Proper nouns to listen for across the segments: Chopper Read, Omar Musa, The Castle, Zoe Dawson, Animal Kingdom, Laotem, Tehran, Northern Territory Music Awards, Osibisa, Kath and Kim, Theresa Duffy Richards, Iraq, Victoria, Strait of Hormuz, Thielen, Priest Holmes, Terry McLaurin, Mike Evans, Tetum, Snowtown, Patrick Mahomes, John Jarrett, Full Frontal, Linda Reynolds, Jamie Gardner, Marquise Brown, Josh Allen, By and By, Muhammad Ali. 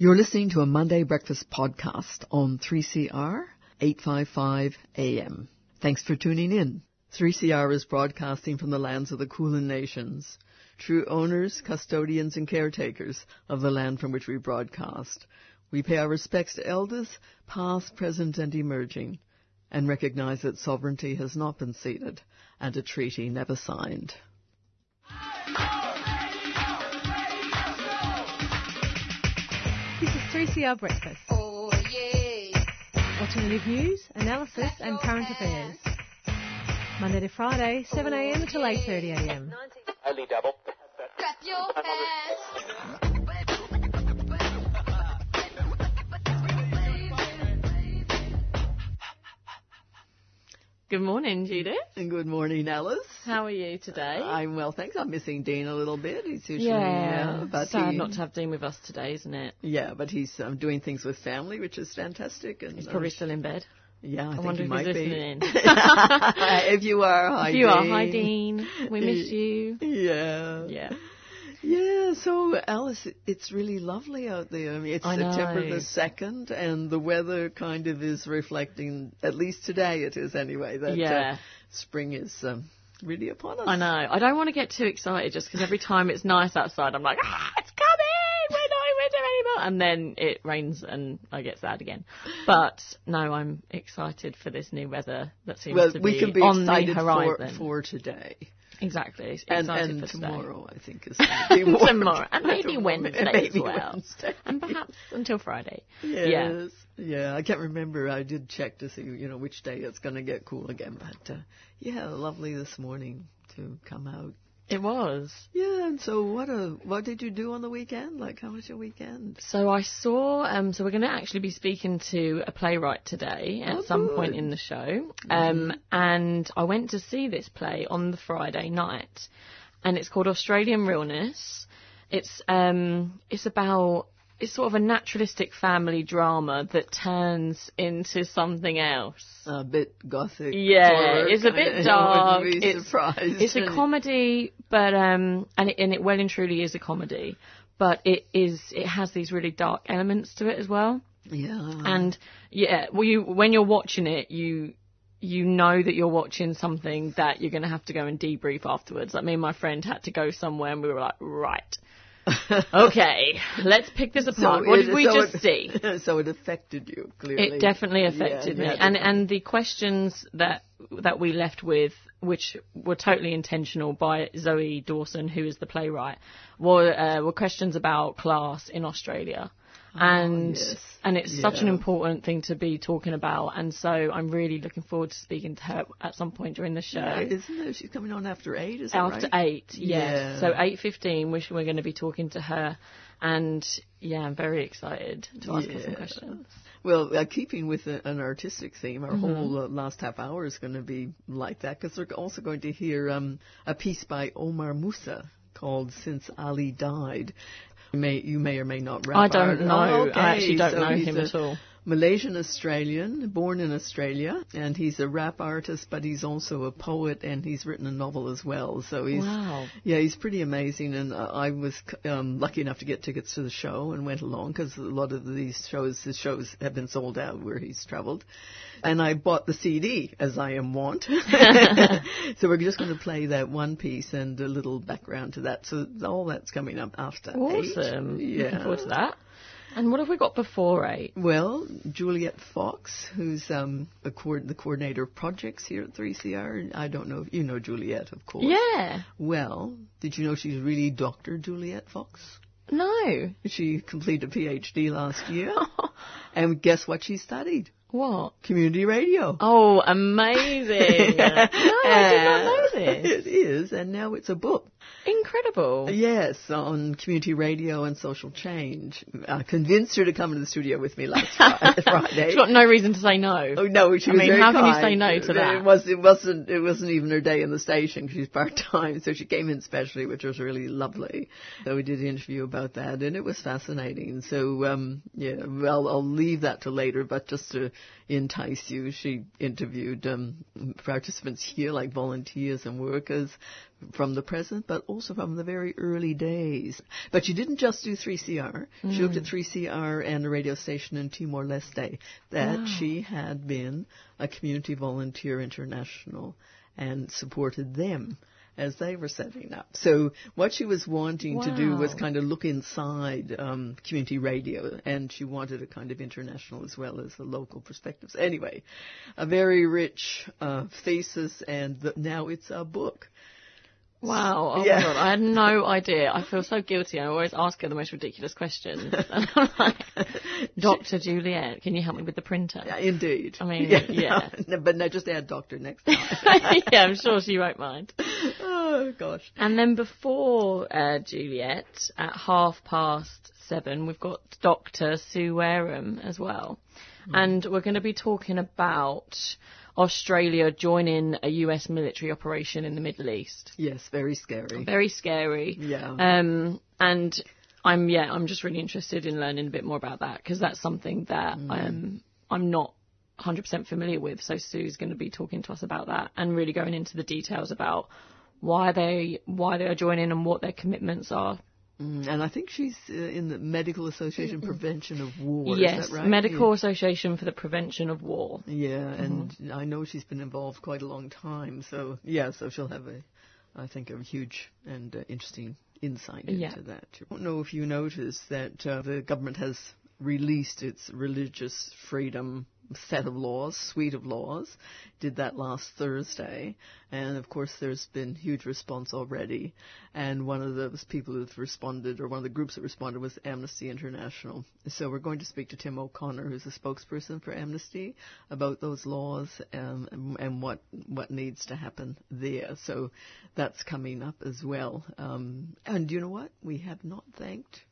You're listening to a Monday Breakfast podcast on 3CR, 855 AM. Thanks for tuning in. 3CR is broadcasting from the lands of the Kulin Nations, true owners, custodians, and caretakers of the land from which we broadcast. We pay our respects to elders, past, present, and emerging, and recognize that sovereignty has not been ceded and a treaty never signed. This is 3CR Breakfast. Oh, yeah. Alternative news, analysis and current affairs. Monday to Friday, 7am until 8:30am. Only double. Clap your hands. Good morning, Judith. And good morning, Alice. How are you today? I'm well, thanks. I'm missing Dean a little bit. He's usually sad not to have Dean with us today, isn't it? Yeah, but he's doing things with family, which is fantastic. And he's probably still in bed. Yeah, I think you might be. In. If you are, hi Dean. If you are, hi Dean. We miss you. Yeah. Yeah. Yeah, so Alice, it's really lovely out there. I mean, it's September the 2nd and the weather kind of is reflecting, at least today it is anyway, that spring is really upon us. I know. I don't want to get too excited just because every time it's nice outside, I'm like, it's coming. And then it rains and I get sad again. But, no, I'm excited for this new weather that seems to be on the horizon. Well, we can be excited for today. Exactly. Excited for tomorrow, today. I think, is going to be more. Tomorrow. And maybe Wednesday as well. Wednesday. And perhaps until Friday. Yes. Yeah, I can't remember. I did check to see, which day it's going to get cool again. But, lovely this morning to come out. It was. Yeah, and so what did you do on the weekend? Like, how was your weekend? So I saw, so we're going to actually be speaking to a playwright today at some point in the show. And I went to see this play on the Friday night, and it's called Australian Realness. It's sort of a naturalistic family drama that turns into something else. A bit gothic. Yeah, it's a bit dark. I wouldn't be surprised. It's a comedy, but and it well and truly is a comedy, but it has these really dark elements to it as well. Yeah. And when you're watching it, you know that you're watching something that you're going to have to go and debrief afterwards. Like me and my friend had to go somewhere, and we were like, right. Okay, let's pick this apart. So what did we just see? So it affected you, clearly. It definitely affected me. And the questions that we left with, which were totally intentional by Zoe Dawson, who is the playwright, were questions about class in Australia. And it's such an important thing to be talking about, and so I'm really looking forward to speaking to her at some point during the show. Yeah, isn't it? She's coming on after 8, is that right? After 8, yes. Yeah. So 8:15, we're going to be talking to her, and I'm very excited to ask her some questions. Well, keeping with an artistic theme, our whole last half hour is going to be like that, because we're also going to hear a piece by Omar Musa called Since Ali Died. You may or may not rap. I don't know. Oh, okay. I actually don't know him at all. Malaysian-Australian, born in Australia, and he's a rap artist, but he's also a poet, and he's written a novel as well. So he's pretty amazing, and I was lucky enough to get tickets to the show and went along, because a lot of these shows have been sold out where he's travelled. And I bought the CD, as I am wont. So we're just going to play that one piece and a little background to that. So all that's coming up after 8. Awesome. Yeah. Looking forward to that. And what have we got before 8? Well, Juliet Fox, who's the coordinator of projects here at 3CR. I don't know if you know Juliet, of course. Yeah. Well, did you know she's really Dr. Juliet Fox? No. She completed a PhD last year. And guess what she studied? What? Community radio. Oh, amazing. No, I did not know this. It is, and now it's a book. Incredible. Yes, on community radio and social change. I convinced her to come into the studio with me last Friday. She got no reason to say no. Oh, no, she was very kind. I mean, how can you say no to that? It wasn't even her day in the station. She's part-time, so she came in specially, which was really lovely. So we did an interview about that, and it was fascinating. So, I'll leave leave that to later, but just to entice you, she interviewed participants here, like volunteers and workers from the present, but also from the very early days. But she didn't just do 3CR. Mm. She looked at 3CR and a radio station in Timor-Leste that she had been a Community Volunteer International and supported them as they were setting up. So what she was wanting to do was kind of look inside community radio, and she wanted a kind of international as well as the local perspectives. Anyway, a very rich thesis, and now it's a book. Wow. Oh, yeah. My God. I had no idea. I feel so guilty. I always ask her the most ridiculous questions. And I'm like, Dr. Juliet, can you help me with the printer? Yeah, indeed. I mean, yeah. No, but no, just add doctor next time. Yeah, I'm sure she won't mind. Oh, gosh. And then before Juliet, at 7:30, we've got Dr. Sue Wareham as well. Mm. And we're going to be talking about Australia joining a US military operation in the Middle East. Yes, very scary. Very scary. Yeah. And I'm just really interested in learning a bit more about that, because that's something that I'm not 100% familiar with. So Sue's going to be talking to us about that and really going into the details about why they are joining and what their commitments are. And I think she's in the Medical Association Prevention of War, yes, is that right? Yes, Medical Association for the Prevention of War. Yeah, and I know she's been involved quite a long time, so she'll have, I think, a huge and interesting insight into that. I don't know if you noticed that the government has released its religious freedom suite of laws, did that last Thursday. And, of course, there's been huge response already. And one of those people who've responded, or one of the groups that responded, was Amnesty International. So we're going to speak to Tim O'Connor, who's a spokesperson for Amnesty, about those laws and what needs to happen there. So that's coming up as well. And you know what? We have not thanked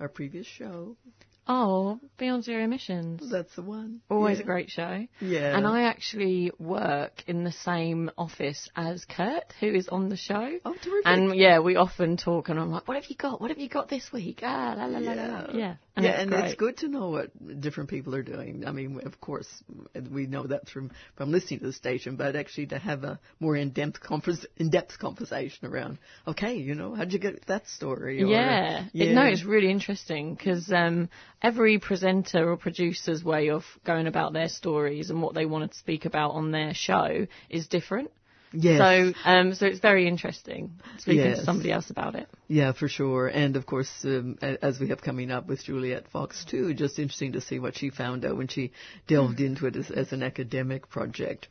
our previous show. Oh, Beyond Zero Emissions. That's the one. Always a great show. Yeah. And I actually work in the same office as Kurt, who is on the show. Oh, terrific. And, we often talk, and I'm like, what have you got? What have you got this week? Ah, la, la, la, la. Yeah. And it's good to know what different people are doing. I mean, of course, we know that from listening to the station, but actually to have a more in-depth conversation around, okay, how did you get that story? Or, yeah. It's really interesting, because every presenter or producer's way of going about their stories and what they want to speak about on their show is different. Yes. So it's very interesting speaking to somebody else about it. Yeah, for sure. And, of course, as we have coming up with Juliet Fox, too, just interesting to see what she found out when she delved into it as an academic project.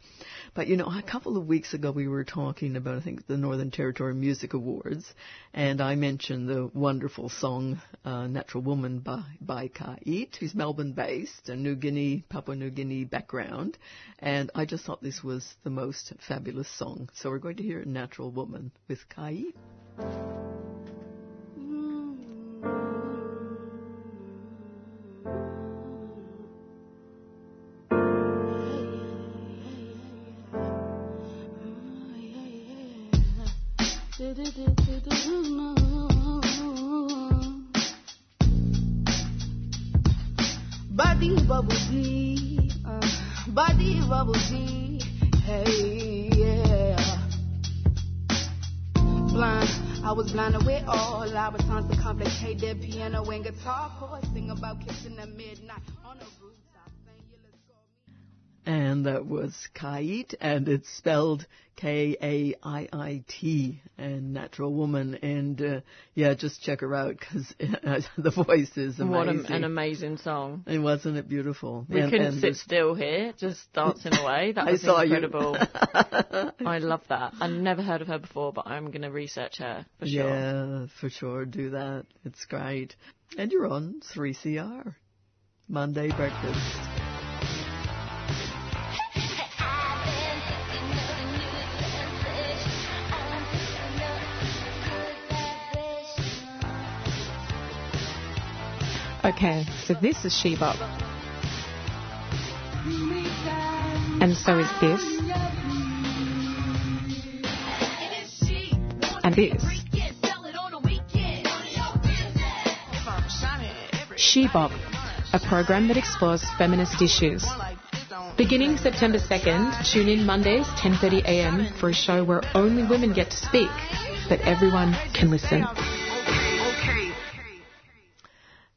But, a couple of weeks ago we were talking about, I think, the Northern Territory Music Awards, and I mentioned the wonderful song Natural Woman by Kait, who's Melbourne-based, a Papua New Guinea background, and I just thought this was the most fabulous song. So we're going to hear Natural Woman with Kait. Body bubble hey. I was blind away all our songs to complicate their piano and guitar chords. Sing about kissing at midnight on a rooftop. And that was Kait, and it's spelled Kaiit, and Natural Woman. And, just check her out, because the voice is amazing. What an amazing song. And wasn't it beautiful? We couldn't sit still here, just dancing away. That was incredible. I love that. I've never heard of her before, but I'm going to research her for sure. Yeah, for sure. Do that. It's great. And you're on 3CR, Monday Breakfast. Okay, so this is SheBop. And so is this. And this. SheBop, a program that explores feminist issues. Beginning September 2nd, tune in Mondays 10:30am for a show where only women get to speak, but everyone can listen.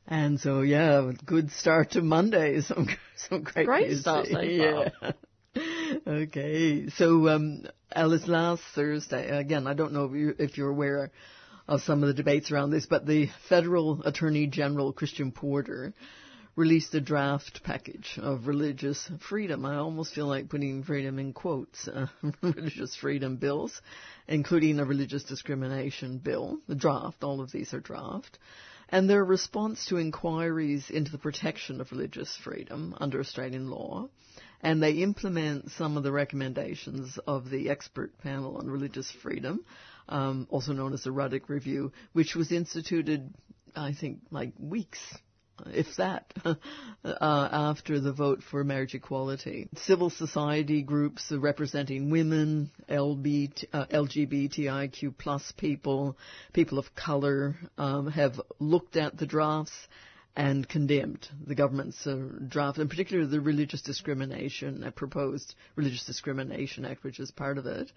And so, yeah, good start to Monday. Some great news. Start so far. Yeah. Okay. So, Alice, last Thursday, again, I don't know if you're aware of some of the debates around this, but the Federal Attorney General, Christian Porter, released a draft package of religious freedom. I almost feel like putting freedom in quotes, religious freedom bills, including a religious discrimination bill, the draft. All of these are draft. And their response to inquiries into the protection of religious freedom under Australian law. And they implement some of the recommendations of the expert panel on religious freedom, also known as the Ruddock Review, which was instituted, I think, like weeks if that, after the vote for marriage equality. Civil society groups representing women, LGBTIQ plus people, people of colour, have looked at the drafts and condemned the government's draft, in particular the religious discrimination, a proposed Religious Discrimination Act, which is part of it.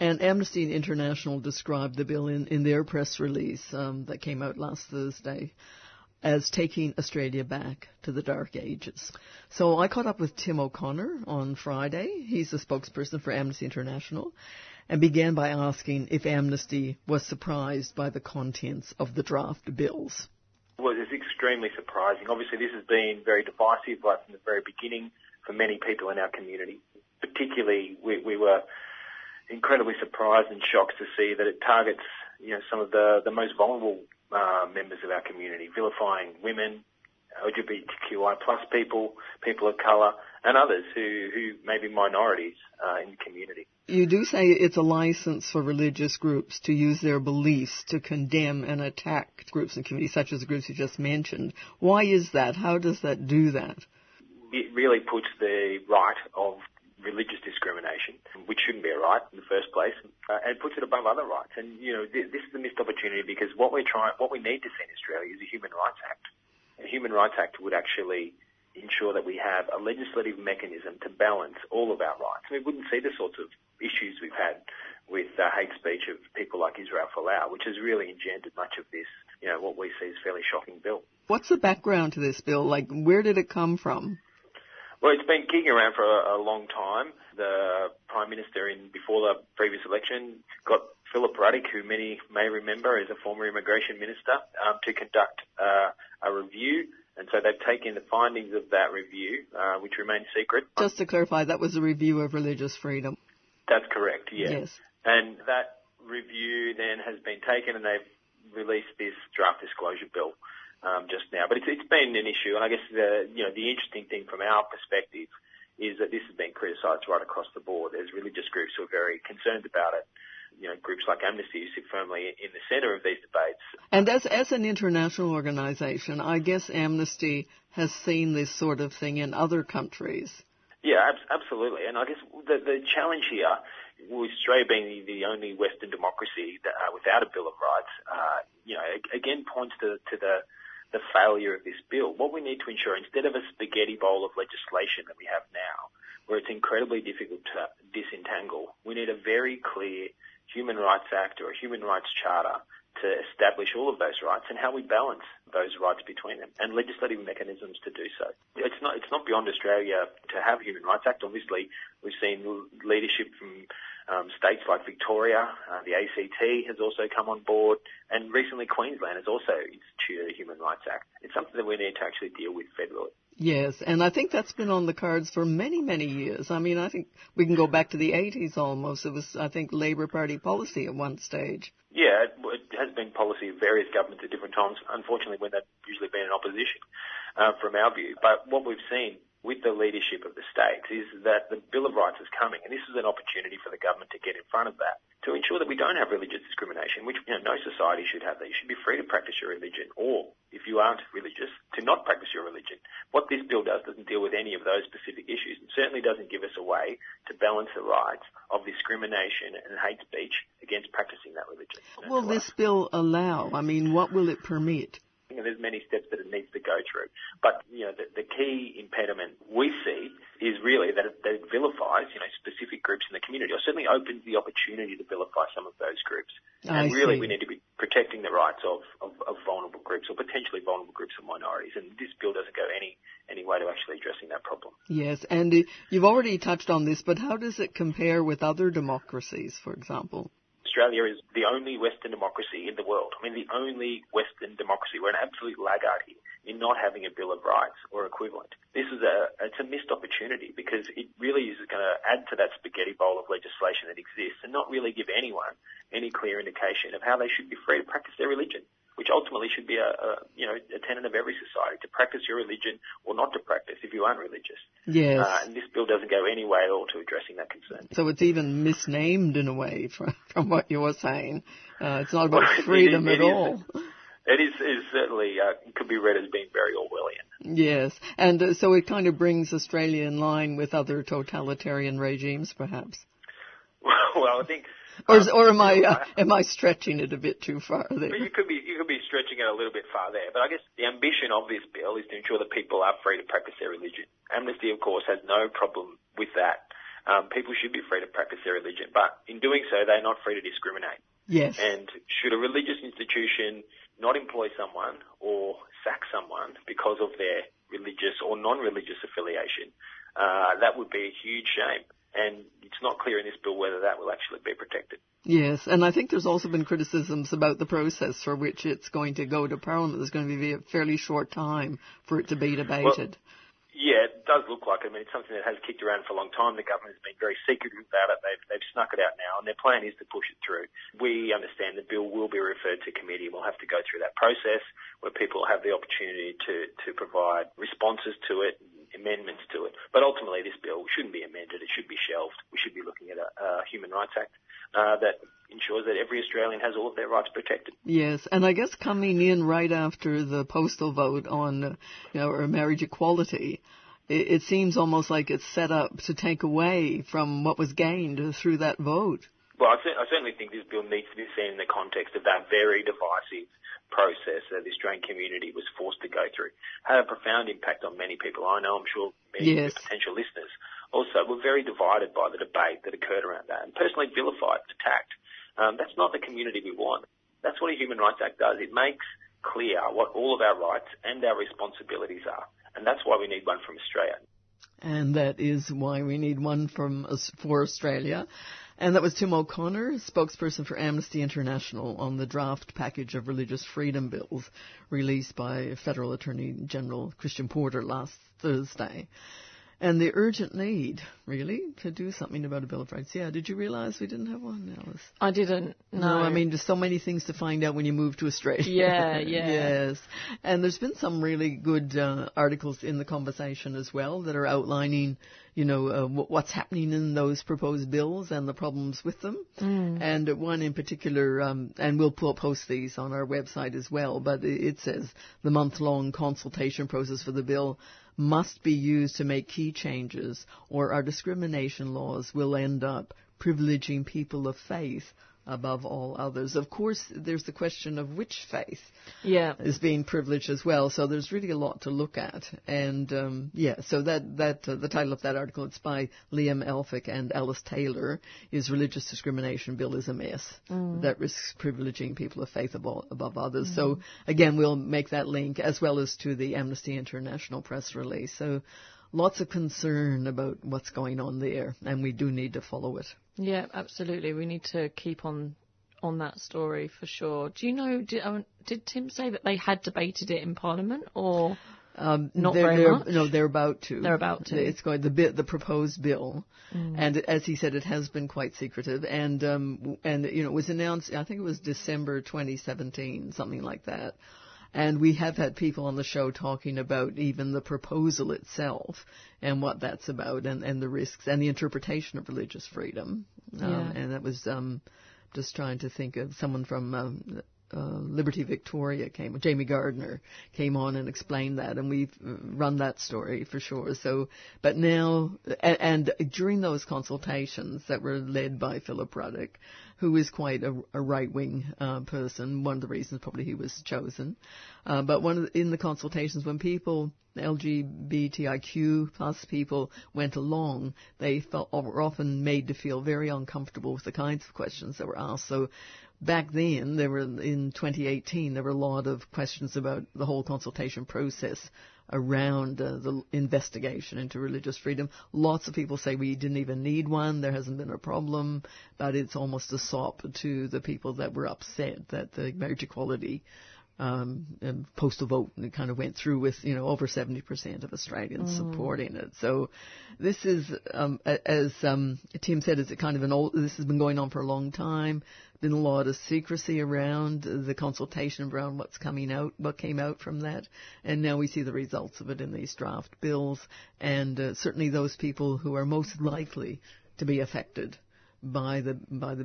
And Amnesty International described the bill in their press release that came out last Thursday as taking Australia back to the Dark Ages. So I caught up with Tim O'Connor on Friday. He's the spokesperson for Amnesty International, and began by asking if Amnesty was surprised by the contents of the draft bills. Well, it's extremely surprising. Obviously, this has been very divisive right from the very beginning for many people in our community. Particularly, we were incredibly surprised and shocked to see that it targets, you know, some of the most vulnerable members of our community, vilifying women, LGBTQI plus people, people of colour, and others who may be minorities in the community. You do say it's a licence for religious groups to use their beliefs to condemn and attack groups and communities, such as the groups you just mentioned. Why is that? How does that do that? It really puts the right of religious discrimination, which shouldn't be a right in the first place, and puts it above other rights. And, you know, this is a missed opportunity, because what we need to see in Australia is a Human Rights Act. A Human Rights Act would actually ensure that we have a legislative mechanism to balance all of our rights. We wouldn't see the sorts of issues we've had with hate speech of people like Israel Folau, which has really engendered much of this, you know, what we see as fairly shocking bill. What's the background to this bill? Like, where did it come from? Well, it's been kicking around for a long time. The Prime Minister, before the previous election, got Philip Ruddock, who many may remember as a former immigration minister, to conduct a review. And so they've taken the findings of that review, which remain secret. Just to clarify, that was a review of religious freedom. That's correct, yes. Yes. And that review then has been taken, and they've released this draft disclosure bill just now. But it's been an issue, and I guess the interesting thing from our perspective is that this has been criticised right across the board. There's religious groups who are very concerned about it. You know, groups like Amnesty who sit firmly in the centre of these debates. And as an international organisation, I guess Amnesty has seen this sort of thing in other countries. Yeah, absolutely. And I guess the challenge here, with Australia being the only Western democracy that, without a Bill of Rights, again points to the failure of this bill. What we need to ensure, instead of a spaghetti bowl of legislation that we have now, where it's incredibly difficult to disentangle, we need a very clear Human Rights Act or a Human Rights Charter to establish all of those rights and how we balance those rights between them, and legislative mechanisms to do so. It's not beyond Australia to have a Human Rights Act. Obviously, we've seen leadership from states like Victoria, the ACT has also come on board, and recently Queensland has also instituted a Human Rights Act. It's something that we need to actually deal with federally. Yes, and I think that's been on the cards for many, many years. I mean, I think we can go back to the 80s almost. It was, I think, Labor Party policy at one stage. Yeah, it has been policy of various governments at different times, unfortunately, when they've usually been in opposition, from our view. But what we've seen with the leadership of the states is that the Bill of Rights is coming, and this is an opportunity for the government to get in front of that, to ensure that we don't have religious discrimination, which, you know, no society should have that. You should be free to practice your religion, or if you aren't religious, to not practice your religion. What this bill doesn't deal with any of those specific issues, and certainly doesn't give us a way to balance the rights of discrimination and hate speech against practicing that religion. Will this bill allow? I mean, what will it permit? and there's many steps that it needs to go through. But, you know, the key impediment we see is really that it vilifies, you know, specific groups in the community, or certainly opens the opportunity to vilify some of those groups. And really we need to be protecting the rights of vulnerable groups, or potentially vulnerable groups of minorities. And this bill doesn't go any way to actually addressing that problem. Yes, and you've already touched on this, but how does it compare with other democracies, for example? Australia is the only Western democracy in the world. I mean, the only Western democracy. We're an absolute laggard here in not having a Bill of Rights or equivalent. This is it's a missed opportunity, because it really is going to add to that spaghetti bowl of legislation that exists and not really give anyone any clear indication of how they should be free to practice their religion, which ultimately should be a tenet of every society, to practice your religion or not to practice if you aren't religious. Yes. And this bill doesn't go any way at all to addressing that concern. So it's even misnamed in a way from what you were saying. It's not about freedom at all. It is certainly could be read as being very Orwellian. Yes, and so it kind of brings Australia in line with other totalitarian regimes, perhaps. Well, I think. Or am I stretching it a bit too far there? But you could be stretching it a little bit far there. But I guess the ambition of this bill is to ensure that people are free to practice their religion. Amnesty, of course, has no problem with that. People should be free to practice their religion, but in doing so, they're not free to discriminate. Yes. And should a religious institution not employ someone or sack someone because of their religious or non-religious affiliation, that would be a huge shame. And it's not clear in this bill whether that will actually be protected. Yes, and I think there's also been criticisms about the process for which it's going to go to Parliament. There's going to be a fairly short time for it to be debated. Well, yeah, it does look like it. I mean, it's something that has kicked around for a long time. The government has been very secretive about it. They've snuck it out now, and their plan is to push it through. We understand the bill will be referred to committee, and we'll have to go through that process where people have the opportunity to provide responses to it, amendments to it. But ultimately, this bill shouldn't be amended. It should be shelved. We should be looking at a Human Rights Act that ensures that every Australian has all of their rights protected. Yes, and I guess coming in right after the postal vote on marriage equality, it seems almost like it's set up to take away from what was gained through that vote. Well, I certainly think this bill needs to be seen in the context of that very divisive process that the Australian community was forced to go through. Had a profound impact on many people. I know, I'm sure many yes. potential listeners also were very divided by the debate that occurred around that, and personally vilified, attacked. That's not the community we want. That's what a Human Rights Act does. It makes clear what all of our rights and our responsibilities are, and that's why we need one from Australia. And that is why we need one for Australia. And that was Tim O'Connor, spokesperson for Amnesty International, on the draft package of religious freedom bills released by Federal Attorney General Christian Porter last Thursday. And the urgent need, really, to do something about a Bill of Rights. Yeah, did you realise we didn't have one, Alice? I didn't, no. I mean, there's so many things to find out when you move to Australia. Yeah, yeah. Yes. And there's been some really good articles in The Conversation as well that are outlining, what's happening in those proposed bills and the problems with them. Mm. And one in particular, and we'll post these on our website as well, but it says the month-long consultation process for the bill must be used to make key changes, or our discrimination laws will end up privileging people of faith above all others. Of course, there's the question of which faith is being privileged as well. So there's really a lot to look at. And, so that the title of that article, it's by Liam Elphick and Alice Taylor, is Religious Discrimination Bill is a Mess that risks privileging people of faith above others. Mm. So, again, we'll make that link, as well as to the Amnesty International press release. So lots of concern about what's going on there, and we do need to follow it. Yeah, absolutely. We need to keep on that story for sure. Do you know, did Tim say that they had debated it in Parliament, or not very much? No, they're about to. They're about to. It's going the proposed bill, and as he said, it has been quite secretive, and it was announced. I think it was December 2017, something like that. And we have had people on the show talking about even the proposal itself and what that's about, and the risks and the interpretation of religious freedom. And that was just trying to think of someone from Liberty Victoria came, Jamie Gardner came on and explained that, and we've run that story for sure. So, but now, and during those consultations that were led by Philip Ruddock, who is quite a right-wing person, one of the reasons probably he was chosen. But in the consultations, when people, LGBTIQ plus people, went along, they were often made to feel very uncomfortable with the kinds of questions that were asked. So back then, in 2018, there were a lot of questions about the whole consultation process around the investigation into religious freedom. Lots of people say we didn't even need one, there hasn't been a problem, but it's almost a sop to the people that were upset that the marriage equality postal vote kind of went through with, over 70% of Australians supporting it. So this is, as Tim said, it's kind of this has been going on for a long time. Been a lot of secrecy around the consultation around what came out from that. And now we see the results of it in these draft bills. And certainly those people who are most likely to be affected by the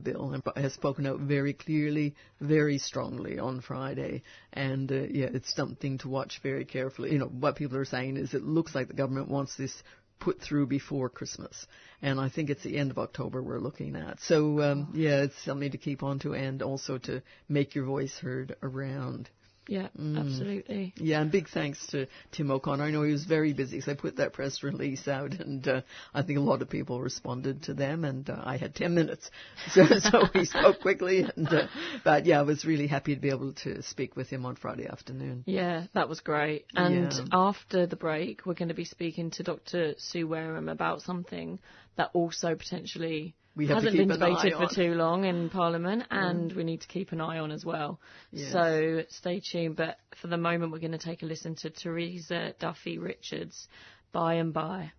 bill, and has spoken out very clearly, very strongly on Friday. And it's something to watch very carefully. What people are saying is it looks like the government wants this put through before Christmas, and I think it's the end of October we're looking at. So it's something to keep on to, and also to make your voice heard around. Yeah, absolutely. Yeah, and big thanks to Tim O'Connor. I know he was very busy, so I put that press release out, and I think a lot of people responded to them, and I had 10 minutes. So we spoke quickly. But, I was really happy to be able to speak with him on Friday afternoon. Yeah, that was great. And after the break, we're going to be speaking to Dr. Sue Wareham about something that also potentially hasn't been debated for too long in Parliament, and we need to keep an eye on as well. Yes. So stay tuned. But for the moment, we're going to take a listen to Theresa Duffy Richards, By and By.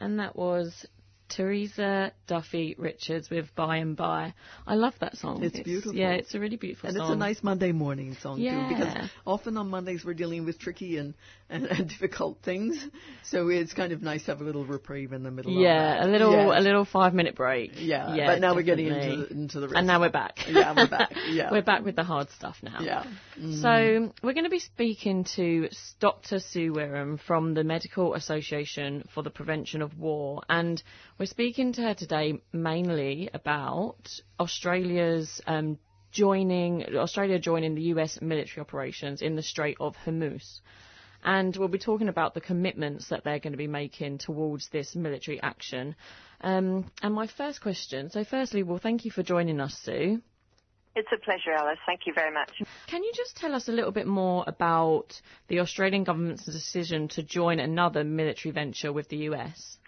And that was Theresa Duffy Richards with By and By. I love that song. It's beautiful. Yeah, it's a really beautiful song. And it's a nice Monday morning song, too, because often on Mondays we're dealing with tricky and difficult things. So it's kind of nice to have a little reprieve in the middle of that. A little 5-minute break. Yeah, but now definitely. We're getting into the rest. And now we're back. Yeah. We're back with the hard stuff now. Yeah. Mm. So we're going to be speaking to Dr. Sue Wareham from the Medical Association for the Prevention of War, and we're speaking to her today mainly about Australia joining the US military operations in the Strait of Hormuz. And we'll be talking about the commitments that they're going to be making towards this military action. And my first question, so firstly, well, thank you for joining us, Sue. It's a pleasure, Alice. Thank you very much. Can you just tell us a little bit more about the Australian government's decision to join another military venture with the US?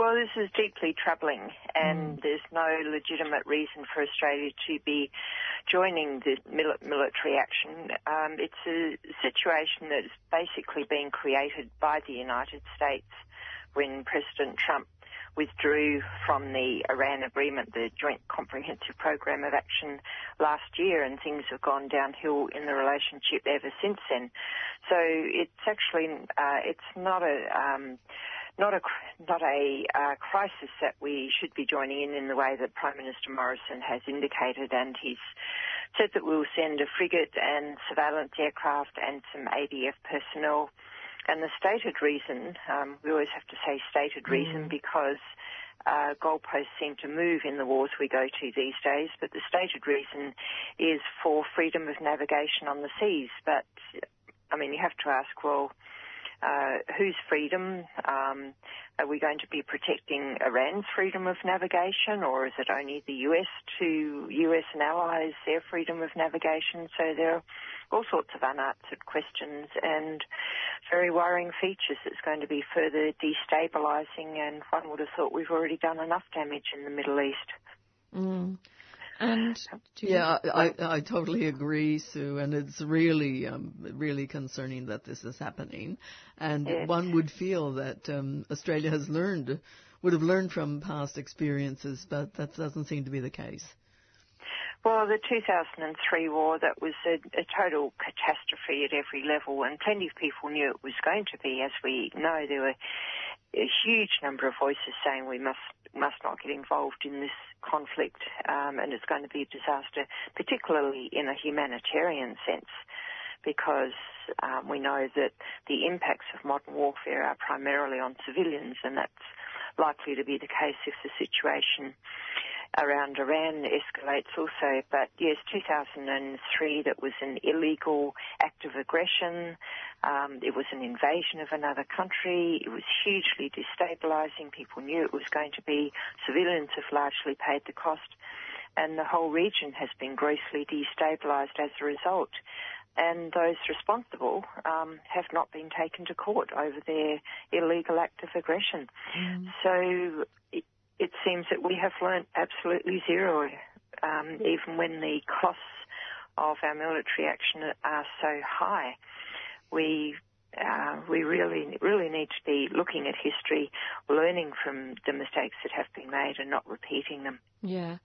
Well, this is deeply troubling, and there's no legitimate reason for Australia to be joining this military action. It's a situation that's basically been created by the United States when President Trump withdrew from the Iran agreement, the Joint Comprehensive Program of Action, last year, and things have gone downhill in the relationship ever since then. So it's actually it's not a crisis that we should be joining in the way that Prime Minister Morrison has indicated, and he's said that we'll send a frigate and surveillance aircraft and some ADF personnel. And the stated reason, we always have to say stated reason because goalposts seem to move in the wars we go to these days, but the stated reason is for freedom of navigation on the seas. But, I mean, you have to ask, well, whose freedom? Are we going to be protecting Iran's freedom of navigation, or is it only the US and allies, their freedom of navigation? So there are all sorts of unanswered questions and very worrying features that's going to be further destabilising, and one would have thought we've already done enough damage in the Middle East. Mm. And I totally agree, Sue, and it's really, really concerning that this is happening. And one would feel that Australia would have learned from past experiences, but that doesn't seem to be the case. Well, the 2003 war, that was a total catastrophe at every level, and plenty of people knew it was going to be. As we know, there were a huge number of voices saying we must not get involved in this conflict, and it's going to be a disaster, particularly in a humanitarian sense, because we know that the impacts of modern warfare are primarily on civilians, and that's likely to be the case if the situation around Iran escalates also. But yes, 2003, that was an illegal act of aggression. It was an invasion of another country. It was hugely destabilising. People knew it was going to be. Civilians have largely paid the cost, and the whole region has been grossly destabilised as a result. And those responsible have not been taken to court over their illegal act of aggression. So it seems that we have learnt absolutely zero, even when the costs of our military action are so high. We really need to be looking at history, learning from the mistakes that have been made and not repeating them. Yeah.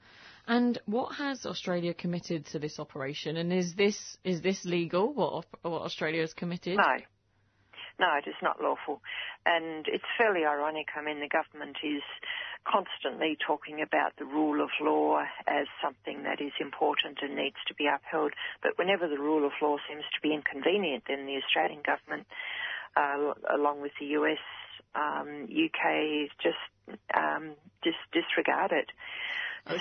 And what has Australia committed to this operation? And is this legal, what Australia has committed? No, it is not lawful. And it's fairly ironic. I mean, the government is constantly talking about the rule of law as something that is important and needs to be upheld. But whenever the rule of law seems to be inconvenient, then the Australian government, along with the US, UK, just disregard it.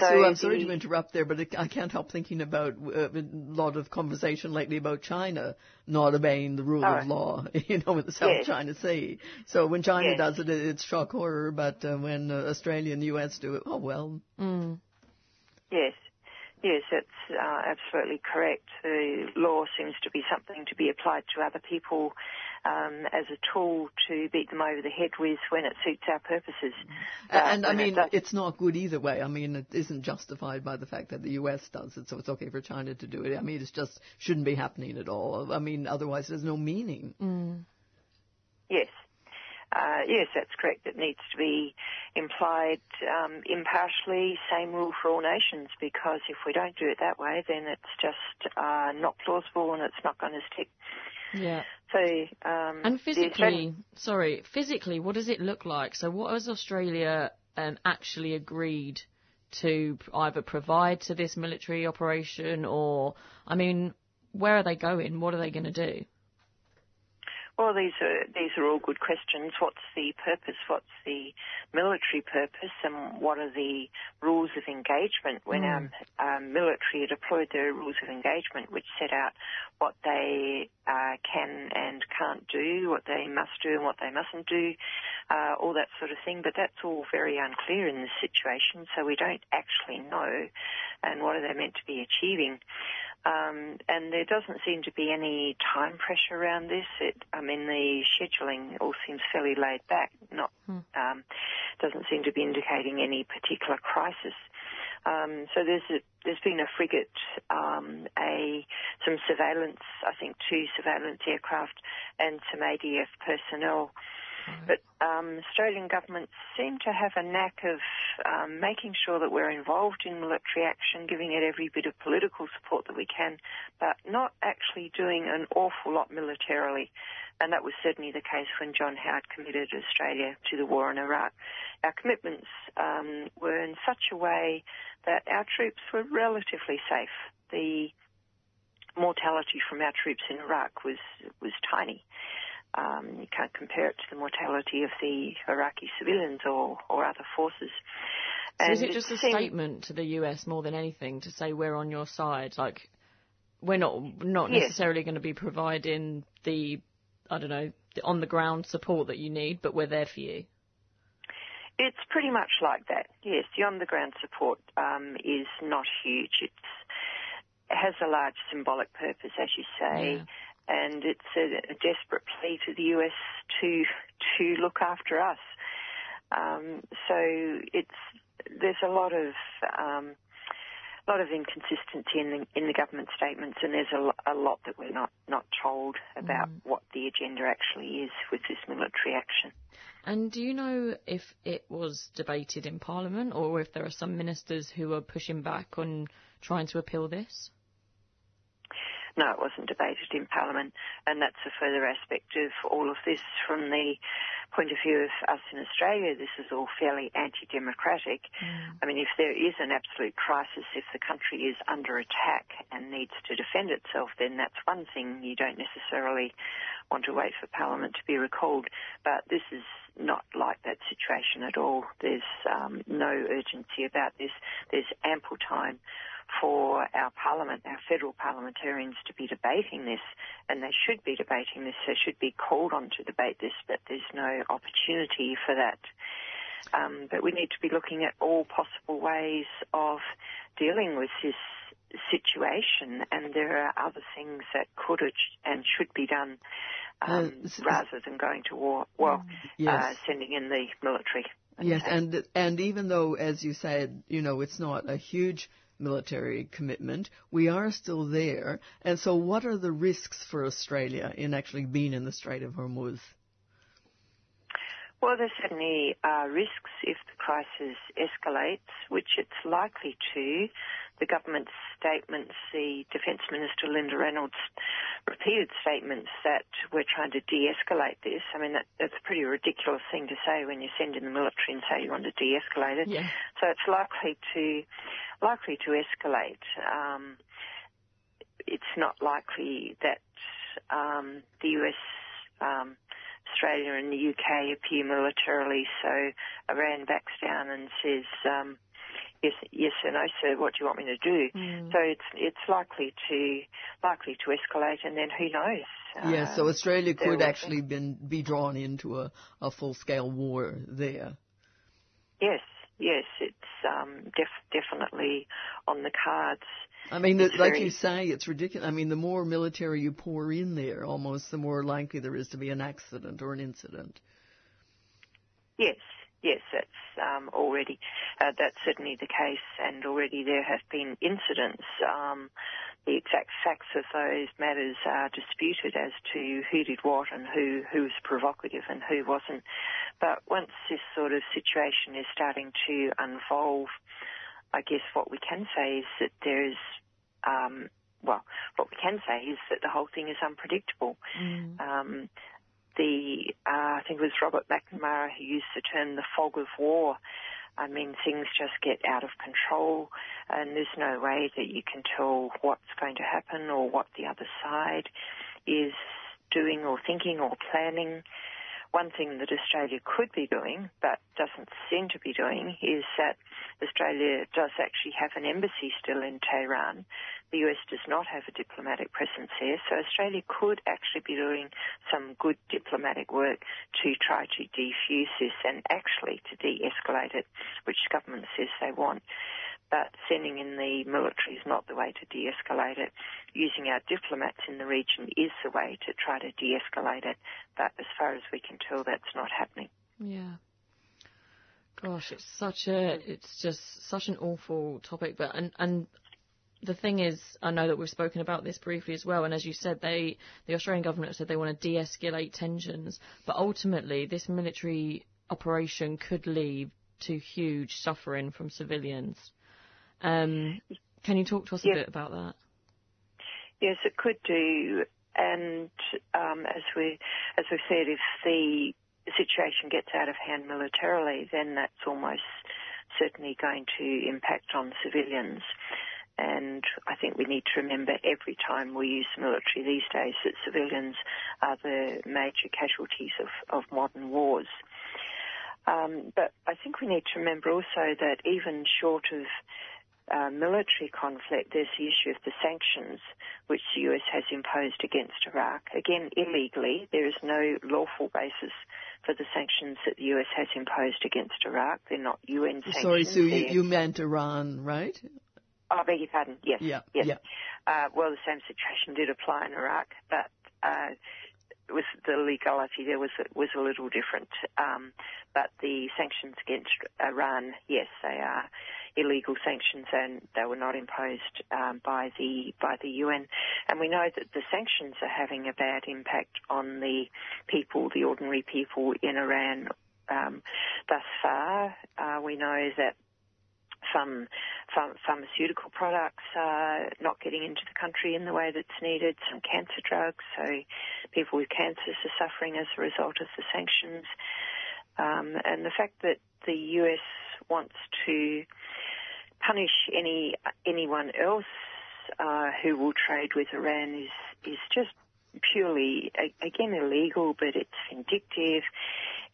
So I'm sorry to interrupt there, but I can't help thinking about a lot of conversation lately about China not obeying the rule of law, with the South China Sea. So when China does it, it's shock horror, but when Australia and the US do it, oh, well. Yes, that's absolutely correct. The law seems to be something to be applied to other people as a tool to beat them over the head with when it suits our purposes. And I mean, it's not good either way. I mean, it isn't justified by the fact that the US does it, so it's okay for China to do it. I mean, it just shouldn't be happening at all. I mean, otherwise there's no meaning. Yes, that's correct. It needs to be implied impartially, same rule for all nations, because if we don't do it that way, then it's just not plausible and it's not going to stick. Yeah. So, and physically, what does it look like? So what has Australia actually agreed to either provide to this military operation, or, I mean, where are they going? What are they going to do? Well, these are all good questions. What's the purpose? What's the military purpose? And what are the rules of engagement? When our military are deployed, there are rules of engagement which set out what they can and can't do, what they must do and what they mustn't do, all that sort of thing. But that's all very unclear in this situation, so we don't actually know. And what are they meant to be achieving? And there doesn't seem to be any time pressure around this. The scheduling all seems fairly laid back. Doesn't seem to be indicating any particular crisis. So there's been a frigate, some surveillance, I think 2 surveillance aircraft, and some ADF personnel. But Australian governments seem to have a knack of making sure that we're involved in military action, giving it every bit of political support that we can, but not actually doing an awful lot militarily. And that was certainly the case when John Howard committed Australia to the war in Iraq. Our commitments were in such a way that our troops were relatively safe. The mortality from our troops in Iraq was tiny. You can't compare it to the mortality of the Iraqi civilians or other forces. And so is it just a statement to the US more than anything to say we're on your side? Like, we're not necessarily going to be providing the on-the-ground support that you need, but we're there for you. It's pretty much like that, yes. The on-the-ground support is not huge. It has a large symbolic purpose, as you say. Yeah. And it's a desperate plea to the US to look after us. So there's a lot of inconsistency in the government statements, and there's a lot that we're not told about what the agenda actually is with this military action. And do you know if it was debated in Parliament, or if there are some ministers who are pushing back on trying to appeal this? No, it wasn't debated in Parliament, and that's a further aspect of all of this. From the point of view of us in Australia, this is all fairly anti-democratic. Mm. I mean, if there is an absolute crisis, if the country is under attack and needs to defend itself, then that's one thing. You don't necessarily want to wait for Parliament to be recalled, but this is not like that situation at all. There's no urgency about this. There's ample time for our Parliament, our federal parliamentarians, to be debating this, and they should be debating this. They should be called on to debate this, but there's no opportunity for that. But we need to be looking at all possible ways of dealing with this situation, and there are other things that could and should be done rather than going to war. Well, yes. Sending in the military. Yes, and even though, as you said, you know, it's not a huge military commitment, we are still there. And so what are the risks for Australia in actually being in the Strait of Hormuz? Well, there certainly are risks if the crisis escalates, which it's likely to. The government's statements, the Defence Minister Linda Reynolds' repeated statements that we're trying to de-escalate this. I mean, that's a pretty ridiculous thing to say when you send in the military and say you want to de-escalate it. Yeah. So it's likely to escalate. It's not likely that the US, Australia and the UK appear militarily, so Iran backs down and says, yes or no, sir, what do you want me to do? Mm. So it's likely to escalate, and then who knows? Yes, so Australia could actually be drawn into a full-scale war there. Yes, it's definitely on the cards. I mean, like you say, it's ridiculous. I mean, the more military you pour in there, almost the more likely there is to be an accident or an incident. Yes, that's already that's certainly the case, and already there have been incidents. The exact facts of those matters are disputed as to who did what and who was provocative and who wasn't. But once this sort of situation is starting to unfold, I guess what we can say is that the whole thing is unpredictable. Mm. I think it was Robert McNamara who used the term the fog of war. I mean, things just get out of control, and there's no way that you can tell what's going to happen or what the other side is doing or thinking or planning. One thing that Australia could be doing, but doesn't seem to be doing, is that Australia does actually have an embassy still in Tehran. The US does not have a diplomatic presence there, so Australia could actually be doing some good diplomatic work to try to defuse this and actually to de-escalate it, which government says they want. But sending in the military is not the way to de-escalate it. Using our diplomats in the region is the way to try to de-escalate it. But as far as we can tell, that's not happening. Yeah. Gosh, it's just such an awful topic. But and the thing is, I know that we've spoken about this briefly as well. And as you said, the Australian government said they want to de-escalate tensions. But ultimately, this military operation could lead to huge suffering from civilians. Can you talk to us a bit about that? Yes, it could do, and as we said, if the situation gets out of hand militarily, then that's almost certainly going to impact on civilians. And I think we need to remember every time we use the military these days that civilians are the major casualties of modern wars. But I think we need to remember also that even short of military conflict, there's the issue of the sanctions which the US has imposed against Iraq. Again, illegally, there is no lawful basis for the sanctions that the US has imposed against Iraq. They're not UN sanctions. Sorry, Sue, you meant Iran, right? I beg your pardon, yes. Yeah. Well, the same situation did apply in Iraq, but with the legality there was a little different. But the sanctions against Iran, yes, they are illegal sanctions, and they were not imposed by the UN. And we know that the sanctions are having a bad impact on the ordinary people in Iran thus far. We know that some pharmaceutical products not getting into the country in the way that's needed, some cancer drugs, so people with cancers are suffering as a result of the sanctions. And the fact that the US wants to punish anyone else who will trade with Iran is just purely, again, illegal, but it's vindictive.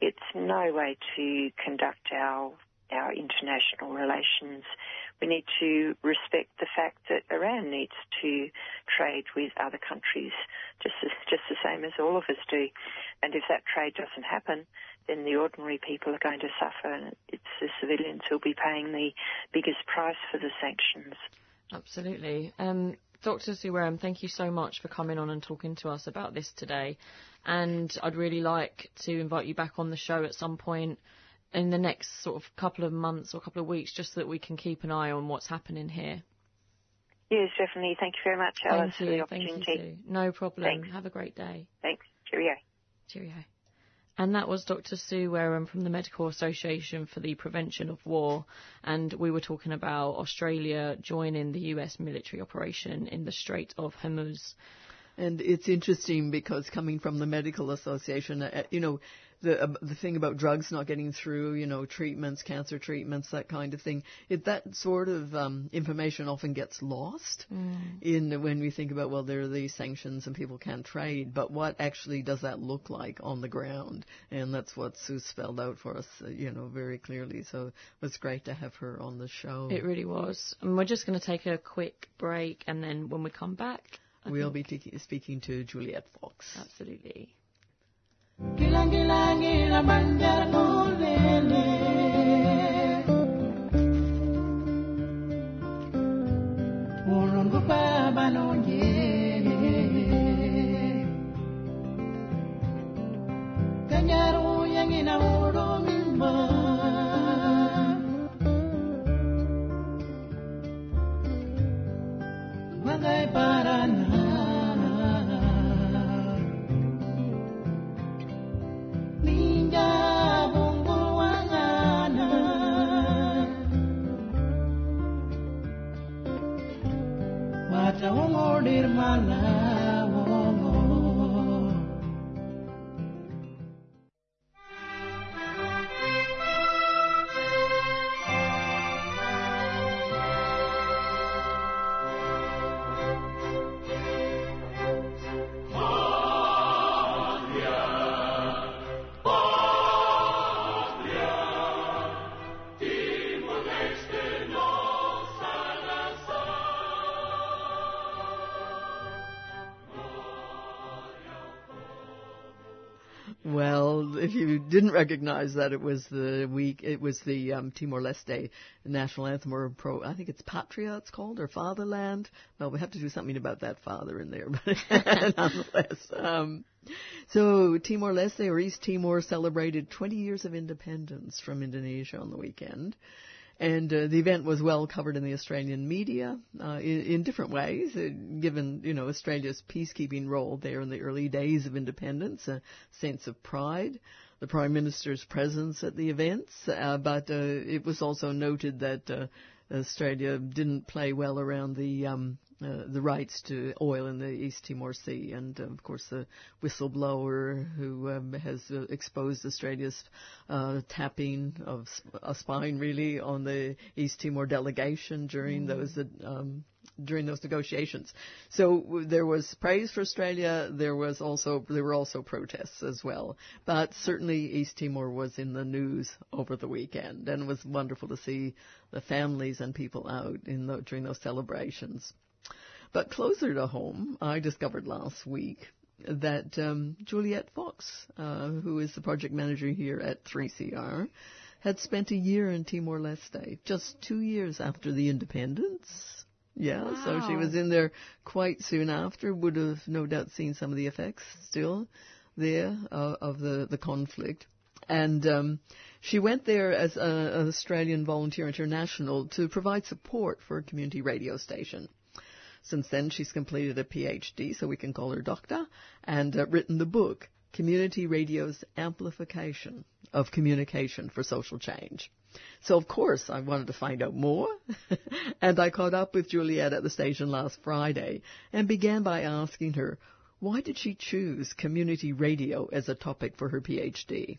It's no way to conduct our international relations. We need to respect the fact that Iran needs to trade with other countries, just the same as all of us do. And if that trade doesn't happen, then the ordinary people are going to suffer, and it's the civilians who'll be paying the biggest price for the sanctions. Absolutely. Dr. Sue Wareham, thank you so much for coming on and talking to us about this today. And I'd really like to invite you back on the show at some point in the next sort of couple of months or couple of weeks, just so that we can keep an eye on what's happening here. Yes, definitely. Thank you very much, Alice, for the opportunity. Thank you. No problem. Thanks. Have a great day. Thanks. Cheerio. Cheerio. And that was Dr. Sue Wareham from the Medical Association for the Prevention of War, and we were talking about Australia joining the US military operation in the Strait of Hormuz. And it's interesting because coming from the Medical Association, you know, the thing about drugs not getting through, you know, treatments, cancer treatments, that kind of thing, that sort of information often gets lost in when we think about, well, there are these sanctions and people can't trade, but what actually does that look like on the ground? And that's what Sue spelled out for us, you know, very clearly. So it was great to have her on the show. It really was. And we're just going to take a quick break, and then when we come back, we'll be speaking to Juliet Fox. Absolutely. Well, if you didn't recognize that, it was the Timor-Leste national anthem, I think it's Patria it's called, or Fatherland. Well, we have to do something about that father in there, but nonetheless. So Timor-Leste, or East Timor, celebrated 20 years of independence from Indonesia on the weekend. And the event was well covered in the Australian media in different ways, given, you know, Australia's peacekeeping role there in the early days of independence, a sense of pride, the Prime Minister's presence at the events. But it was also noted that Australia didn't play well around the rights to oil in the East Timor Sea, and of course the whistleblower who has exposed Australia's tapping of a spine, really, on the East Timor delegation during those negotiations. So there was praise for Australia. There were also protests as well. But certainly East Timor was in the news over the weekend, and it was wonderful to see the families and people out during those celebrations. But closer to home, I discovered last week that Juliet Fox, who is the project manager here at 3CR, had spent a year in Timor-Leste, just 2 years after the independence. Yeah, wow. So she was in there quite soon after, would have no doubt seen some of the effects still there of the conflict. And she went there as an Australian Volunteer International to provide support for a community radio station. Since then, she's completed a PhD, so we can call her doctor, and written the book, Community Radio's Amplification of Communication for Social Change. So, of course, I wanted to find out more, and I caught up with Juliet at the station last Friday and began by asking her, why did she choose community radio as a topic for her PhD?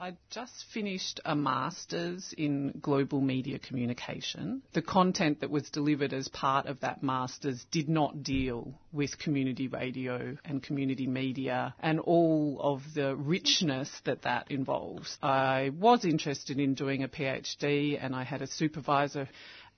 I just finished a master's in global media communication. The content that was delivered as part of that master's did not deal with community radio and community media and all of the richness that that involves. I was interested in doing a PhD and I had a supervisor,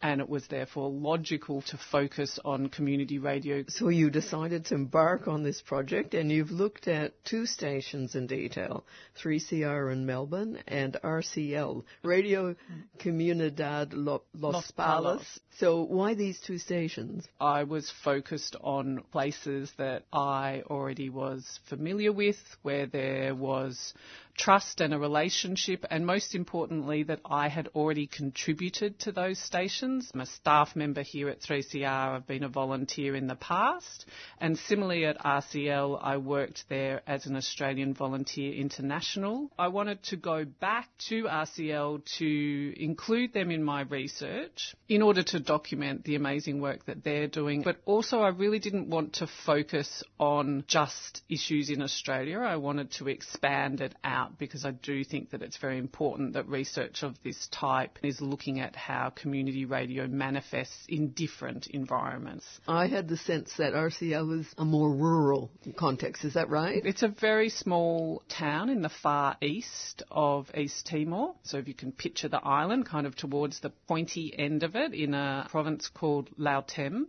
and it was therefore logical to focus on community radio. So you decided to embark on this project, and you've looked at two stations in detail, 3CR in Melbourne and RCL, Radio Comunidad Los Palos. So why these two stations? I was focused on places that I already was familiar with, where there was trust and a relationship, and most importantly that I had already contributed to those stations. I'm a staff member here at 3CR, I've been a volunteer in the past, and similarly at RCL I worked there as an Australian Volunteer International. I wanted to go back to RCL to include them in my research in order to document the amazing work that they're doing, but also I really didn't want to focus on just issues in Australia. I wanted to expand it out, because I do think that it's very important that research of this type is looking at how community radio manifests in different environments. I had the sense that RCL is a more rural context, is that right? It's a very small town in the far east of East Timor. So if you can picture the island kind of towards the pointy end of it in a province called Laotem,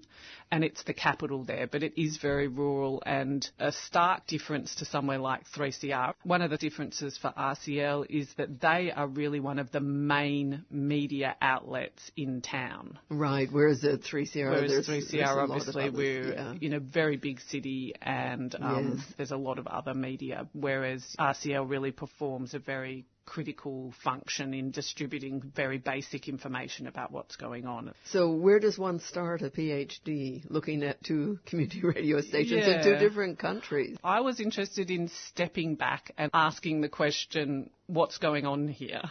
and it's the capital there, but it is very rural and a stark difference to somewhere like 3CR. One of the differences for RCL is that they are really one of the main media outlets in town. Right, whereas at 3CR... Whereas 3CR, obviously, we're in a very big city and there's a lot of other media, whereas RCL really performs a very critical function in distributing very basic information about what's going on. So where does one start a PhD looking at two community radio stations in two different countries? I was interested in stepping back and asking the question, what's going on here?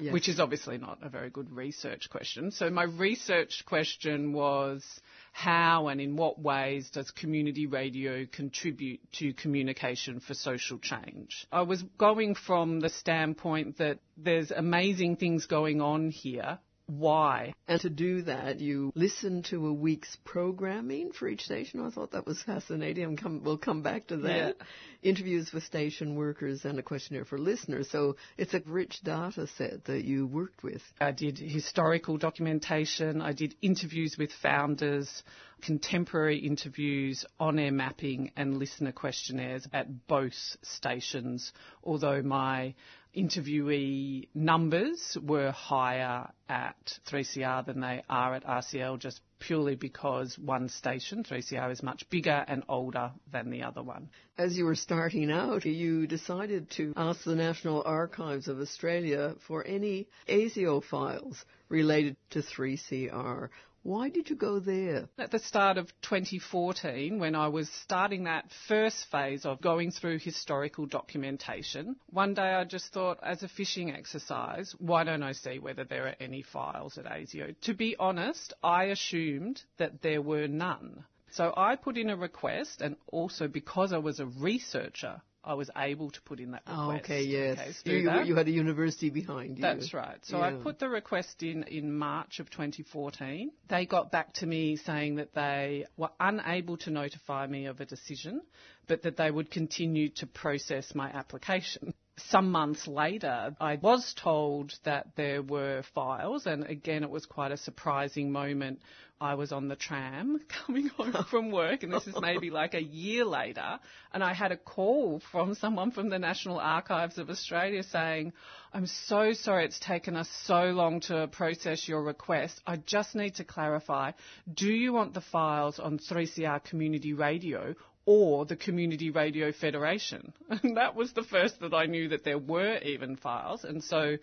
Yes. Which is obviously not a very good research question. So my research question was, how and in what ways does community radio contribute to communication for social change? I was going from the standpoint that there's amazing things going on here. Why? And to do that, you listen to a week's programming for each station. I thought that was fascinating. We'll come back to that. Yeah. Interviews with station workers and a questionnaire for listeners. So it's a rich data set that you worked with. I did historical documentation. I did interviews with founders, contemporary interviews, on-air mapping and listener questionnaires at both stations, although my interviewee numbers were higher at 3CR than they are at RCL, just purely because one station, 3CR, is much bigger and older than the other one. As you were starting out, you decided to ask the National Archives of Australia for any ASIO files related to 3CR. Why did you go there? At the start of 2014, when I was starting that first phase of going through historical documentation, one day I just thought, as a fishing exercise, why don't I see whether there are any files at ASIO? To be honest, I assumed that there were none. So I put in a request, and also because I was a researcher, I was able to put in that request. Okay, yes. Okay, so you had a university behind you. That's right. So I put the request in March of 2014. They got back to me saying that they were unable to notify me of a decision, but that they would continue to process my application. Some months later, I was told that there were files, and again, it was quite a surprising moment. I was on the tram coming home from work, and this is maybe like a year later, and I had a call from someone from the National Archives of Australia saying, I'm so sorry it's taken us so long to process your request. I just need to clarify, do you want the files on 3CR Community Radio or the Community Radio Federation? And that was the first that I knew that there were even files. And so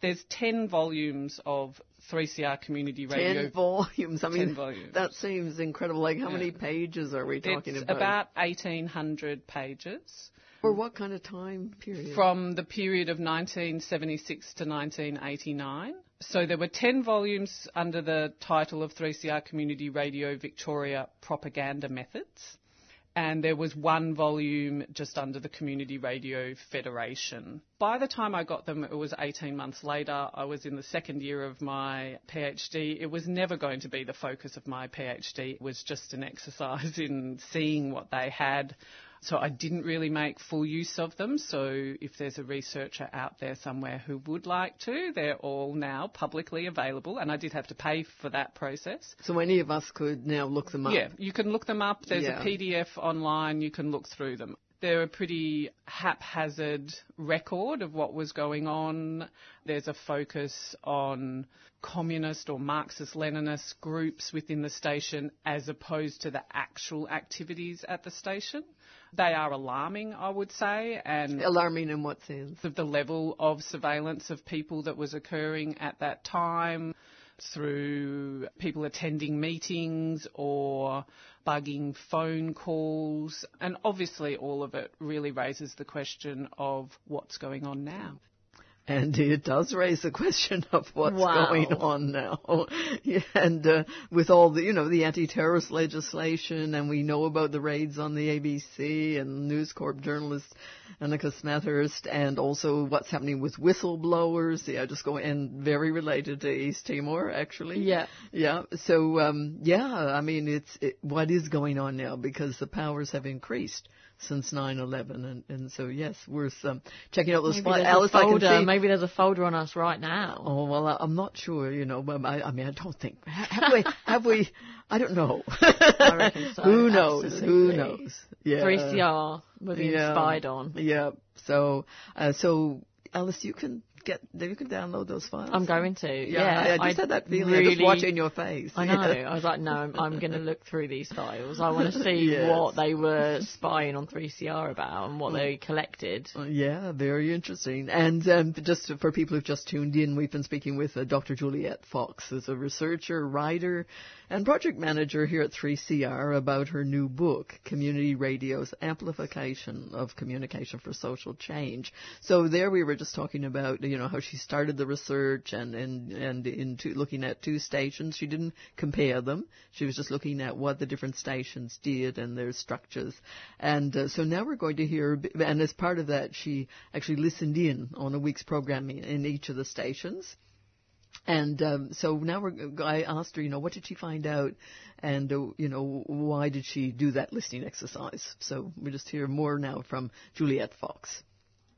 there's 10 volumes of 3CR Community Radio. 10 volumes. I mean, 10 volumes. That seems incredible. Like, how many pages are we talking about? It's about 1,800 pages. For what kind of time period? From the period of 1976 to 1989. So there were 10 volumes under the title of 3CR Community Radio Victoria Propaganda Methods. And there was one volume just under the Community Radio Federation. By the time I got them, it was 18 months later. I was in the second year of my PhD. It was never going to be the focus of my PhD. It was just an exercise in seeing what they had. So I didn't really make full use of them. So if there's a researcher out there somewhere who would like to, they're all now publicly available. And I did have to pay for that process. So any of us could now look them up? Yeah, you can look them up. There's a PDF online. You can look through them. They're a pretty haphazard record of what was going on. There's a focus on communist or Marxist-Leninist groups within the station as opposed to the actual activities at the station. They are alarming, I would say. And alarming in what sense? Of the level of surveillance of people that was occurring at that time through people attending meetings or bugging phone calls. And obviously all of it really raises the question of what's going on now. And it does raise the question of what's going on now. And with all the, you know, the anti-terrorist legislation, and we know about the raids on the ABC and News Corp journalist Annika Smethurst, and also what's happening with whistleblowers. Yeah, just going, and very related to East Timor, actually. Yeah. Yeah. So, I mean, it's what is going on now, because the powers have increased since 9/11, and so yes, worth checking out those files. Alice, maybe there's a folder on us right now. Oh well, I'm not sure. You know, but I mean, I don't think have we? I don't know. I reckon so. Who knows? Absolutely. Who knows? Yeah. 3CR will be inspired on. Yeah. So Alice, you can download those files. I'm going to. Yeah, I just had that feeling. Really, I just watch it in your face. I know. I was like, no, I'm going to look through these files. I want to see what they were spying on 3CR about and what they collected. Yeah, very interesting. And just for people who've just tuned in, we've been speaking with Dr. Juliet Fox, who's a researcher, writer, and project manager here at 3CR, about her new book, Community Radio's Amplification of Communication for Social Change. So there we were just talking about, you know, how she started the research and into looking at two stations. She didn't compare them. She was just looking at what the different stations did and their structures. And so now we're going to hear, and as part of that, she actually listened in on a week's programming in each of the stations. And so now I asked her, you know, what did she find out, and, you know, why did she do that listening exercise? So we just hear more now from Juliet Fox.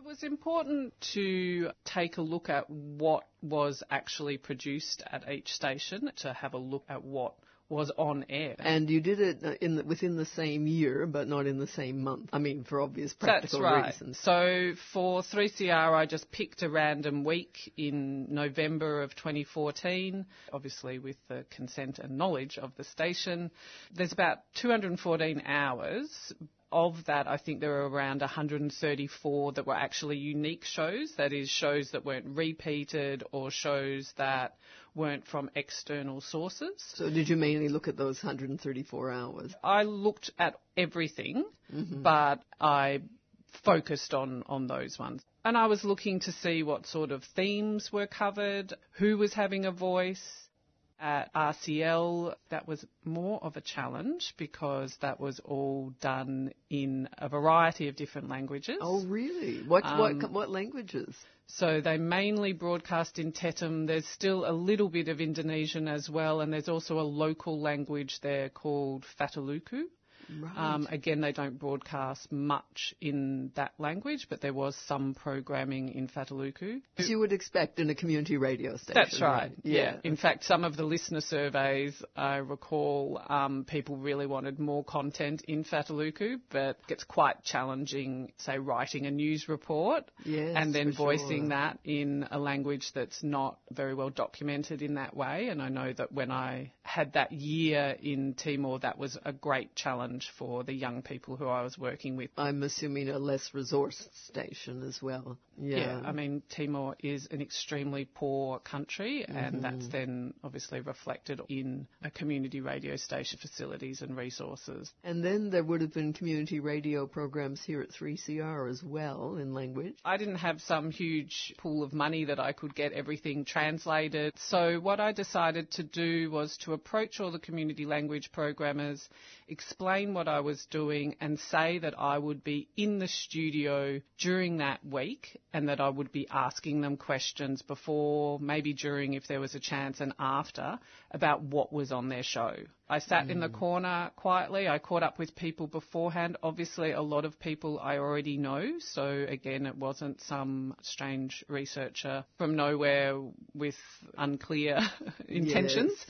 It was important to take a look at what was actually produced at each station, to have a look at what was on air. And you did it within the same year, but not in the same month. I mean, for obvious practical reasons. That's right. So for 3CR, I just picked a random week in November of 2014, obviously with the consent and knowledge of the station. There's about 214 hours. Of that, I think there were around 134 that were actually unique shows, that is, shows that weren't repeated or shows that weren't from external sources. So did you mainly look at those 134 hours? I looked at everything, but I focused on those ones. And I was looking to see what sort of themes were covered, who was having a voice. At RCL, that was more of a challenge because that was all done in a variety of different languages. Oh, really? What languages? So they mainly broadcast in Tetum. There's still a little bit of Indonesian as well, and there's also a local language there called Fataluku. Right. Again, they don't broadcast much in that language, but there was some programming in Fataluku. As you would expect in a community radio station. That's right, yeah. In fact, some of the listener surveys, I recall, people really wanted more content in Fataluku, but it's quite challenging, say, writing a news report and then voicing that in a language that's not very well documented in that way. And I know that when I had that year in Timor, that was a great challenge challenge for the young people who I was working with. I'm assuming a less resourced station as well. Yeah, I mean, Timor is an extremely poor country, and that's then obviously reflected in a community radio station facilities and resources. And then there would have been community radio programs here at 3CR as well in language. I didn't have some huge pool of money that I could get everything translated. So what I decided to do was to approach all the community language programmers, explain what I was doing, and say that I would be in the studio during that week and that I would be asking them questions before, maybe during if there was a chance, and after, about what was on their show. I sat in the corner quietly. I caught up with people beforehand. Obviously, a lot of people I already know. So, again, it wasn't some strange researcher from nowhere with unclear intentions. Yes.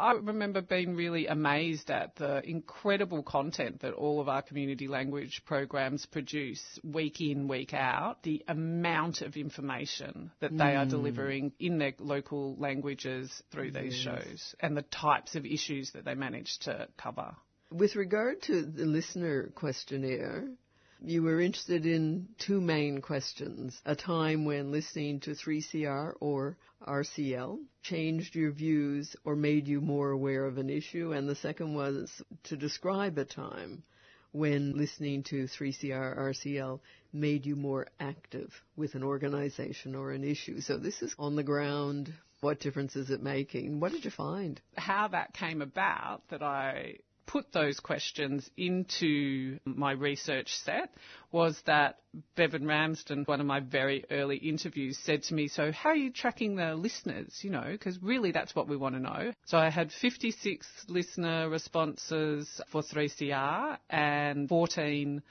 I remember being really amazed at the incredible content that all of our community language programs produce week in, week out, the amount of information that they are delivering in their local languages through these shows, and the types of issues that they manage to cover. With regard to the listener questionnaire, you were interested in two main questions: a time when listening to 3CR or RCL changed your views or made you more aware of an issue, and the second was to describe a time when listening to 3CR RCL made you more active with an organization or an issue. So this is on the ground. What difference is it making? What did you find? How that came about that I put those questions into my research set was that Bevan Ramsden, one of my very early interviews, said to me, "So how are you tracking the listeners, you know, because really that's what we want to know." So I had 56 listener responses for 3CR and 14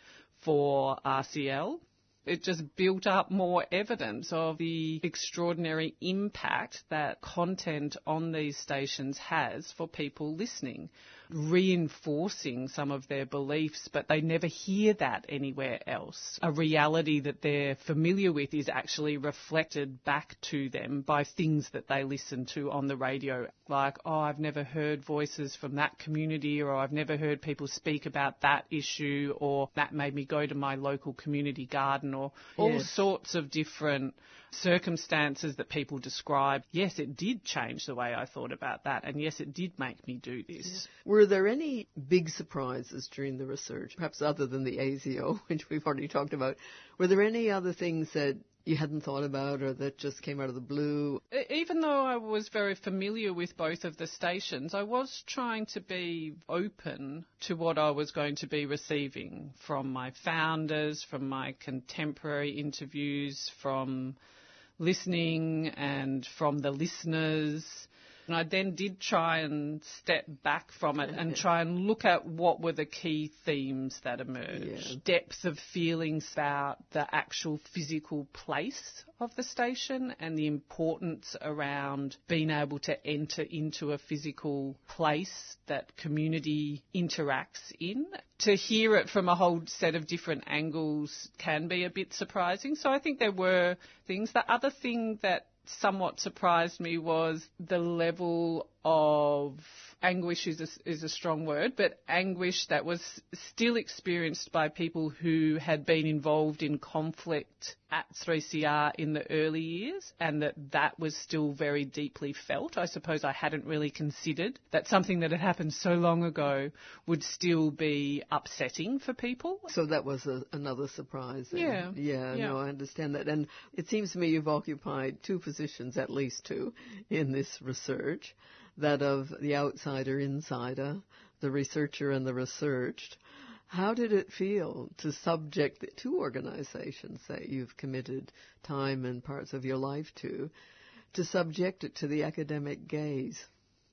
for RCL. It just built up more evidence of the extraordinary impact that content on these stations has for people listening, reinforcing some of their beliefs, but they never hear that anywhere else. A reality that they're familiar with is actually reflected back to them by things that they listen to on the radio, like, "Oh, I've never heard voices from that community," or "I've never heard people speak about that issue," or "That made me go to my local community garden," or all sorts of different circumstances that people describe. "Yes, it did change the way I thought about that, and yes, it did make me do this." Yeah. Were there any big surprises during the research, perhaps other than the ASIO, which we've already talked about? Were there any other things that you hadn't thought about or that just came out of the blue? Even though I was very familiar with both of the stations, I was trying to be open to what I was going to be receiving from my founders, from my contemporary interviews, from listening and from the listeners. And I then did try and step back from it and try and look at what were the key themes that emerged. Yeah. Depth of feelings about the actual physical place of the station and the importance around being able to enter into a physical place that community interacts in. To hear it from a whole set of different angles can be a bit surprising. So I think there were things. The other thing that somewhat surprised me was the level of anguish is a strong word, but anguish that was still experienced by people who had been involved in conflict at 3CR in the early years, and that was still very deeply felt. I suppose I hadn't really considered that something that had happened so long ago would still be upsetting for people. So that was another surprise. Yeah, no, I understand that. And it seems to me you've occupied two positions, at least two, in this research: that of the outsider-insider, the researcher and the researched. How did it feel to subject the two organizations that you've committed time and parts of your life to subject it to the academic gaze?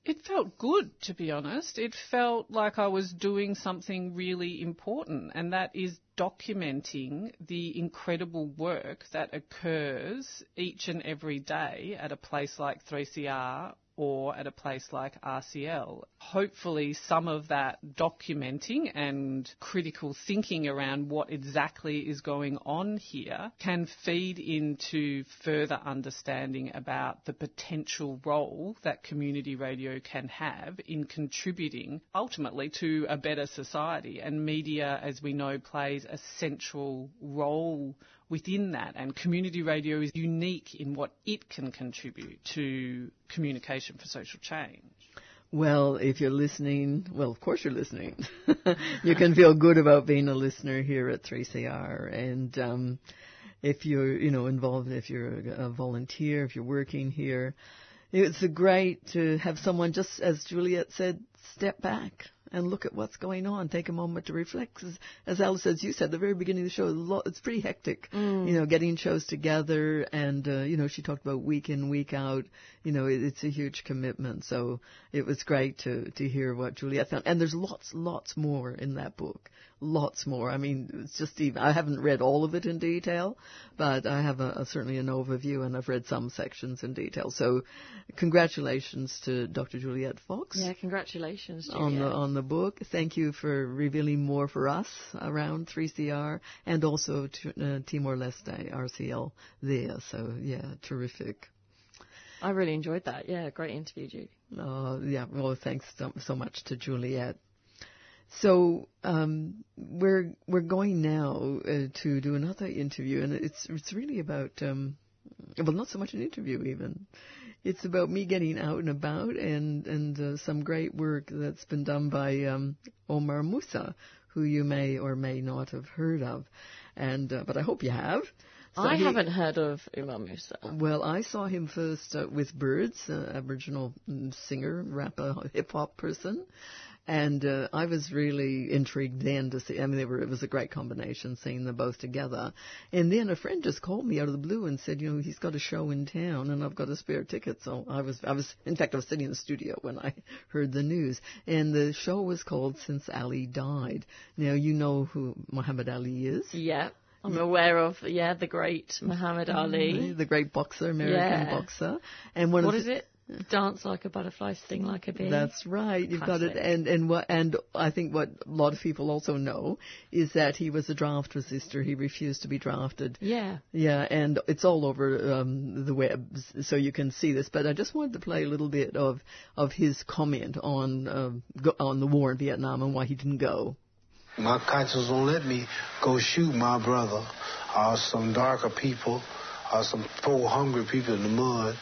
It felt good, to be honest. It felt like I was doing something really important, and that is documenting the incredible work that occurs each and every day at a place like 3CR or at a place like RCL. Hopefully some of that documenting and critical thinking around what exactly is going on here can feed into further understanding about the potential role that community radio can have in contributing ultimately to a better society. And media, as we know, plays a central role within that, and community radio is unique in what it can contribute to communication for social change. Well, if you're listening, well, of course you're listening. You can feel good about being a listener here at 3CR. And if you're, involved, if you're a volunteer, if you're working here, it's great to have someone, just as Juliet said, step back and look at what's going on. Take a moment to reflect. As Alice, as you said at the very beginning of the show, it's pretty hectic, getting shows together. And, she talked about week in, week out. It's a huge commitment. So it was great to hear what Juliet found. And there's lots more in that book. Lots more. I mean, it's just even, I haven't read all of it in detail, but I have certainly an overview, and I've read some sections in detail. So congratulations to Dr. Juliet Fox. Yeah, congratulations, Juliet. On the book. Thank you for revealing more for us around 3CR and also Timor-Leste, RCL there. So, yeah, terrific. I really enjoyed that. Yeah, great interview, Judy. Yeah, well, thanks so much to Juliet. So we're going now to do another interview, and it's really about well, not so much an interview even. It's about me getting out and about, and some great work that's been done by Omar Musa, who you may or may not have heard of, and but I hope you have. So I haven't heard of Omar Musa. Well, I saw him first with Birds, Aboriginal singer, rapper, hip-hop person. And I was really intrigued then to see, it was a great combination, seeing them both together. And then a friend just called me out of the blue and said, he's got a show in town and I've got a spare ticket. So I was sitting in the studio when I heard the news. And the show was called Since Ali Died. Now, you know who Muhammad Ali is? Yeah. I'm aware of, the great Muhammad Ali. The great boxer, American boxer. And what is it? Dance like a butterfly, sting like a bee. That's right. You've got it. And I think what a lot of people also know is that he was a draft resister. He refused to be drafted. Yeah. Yeah, and it's all over the web, so you can see this. But I just wanted to play a little bit of his comment on the war in Vietnam and why he didn't go. My conscience won't let me go shoot my brother or some darker people or some poor, hungry people in the mud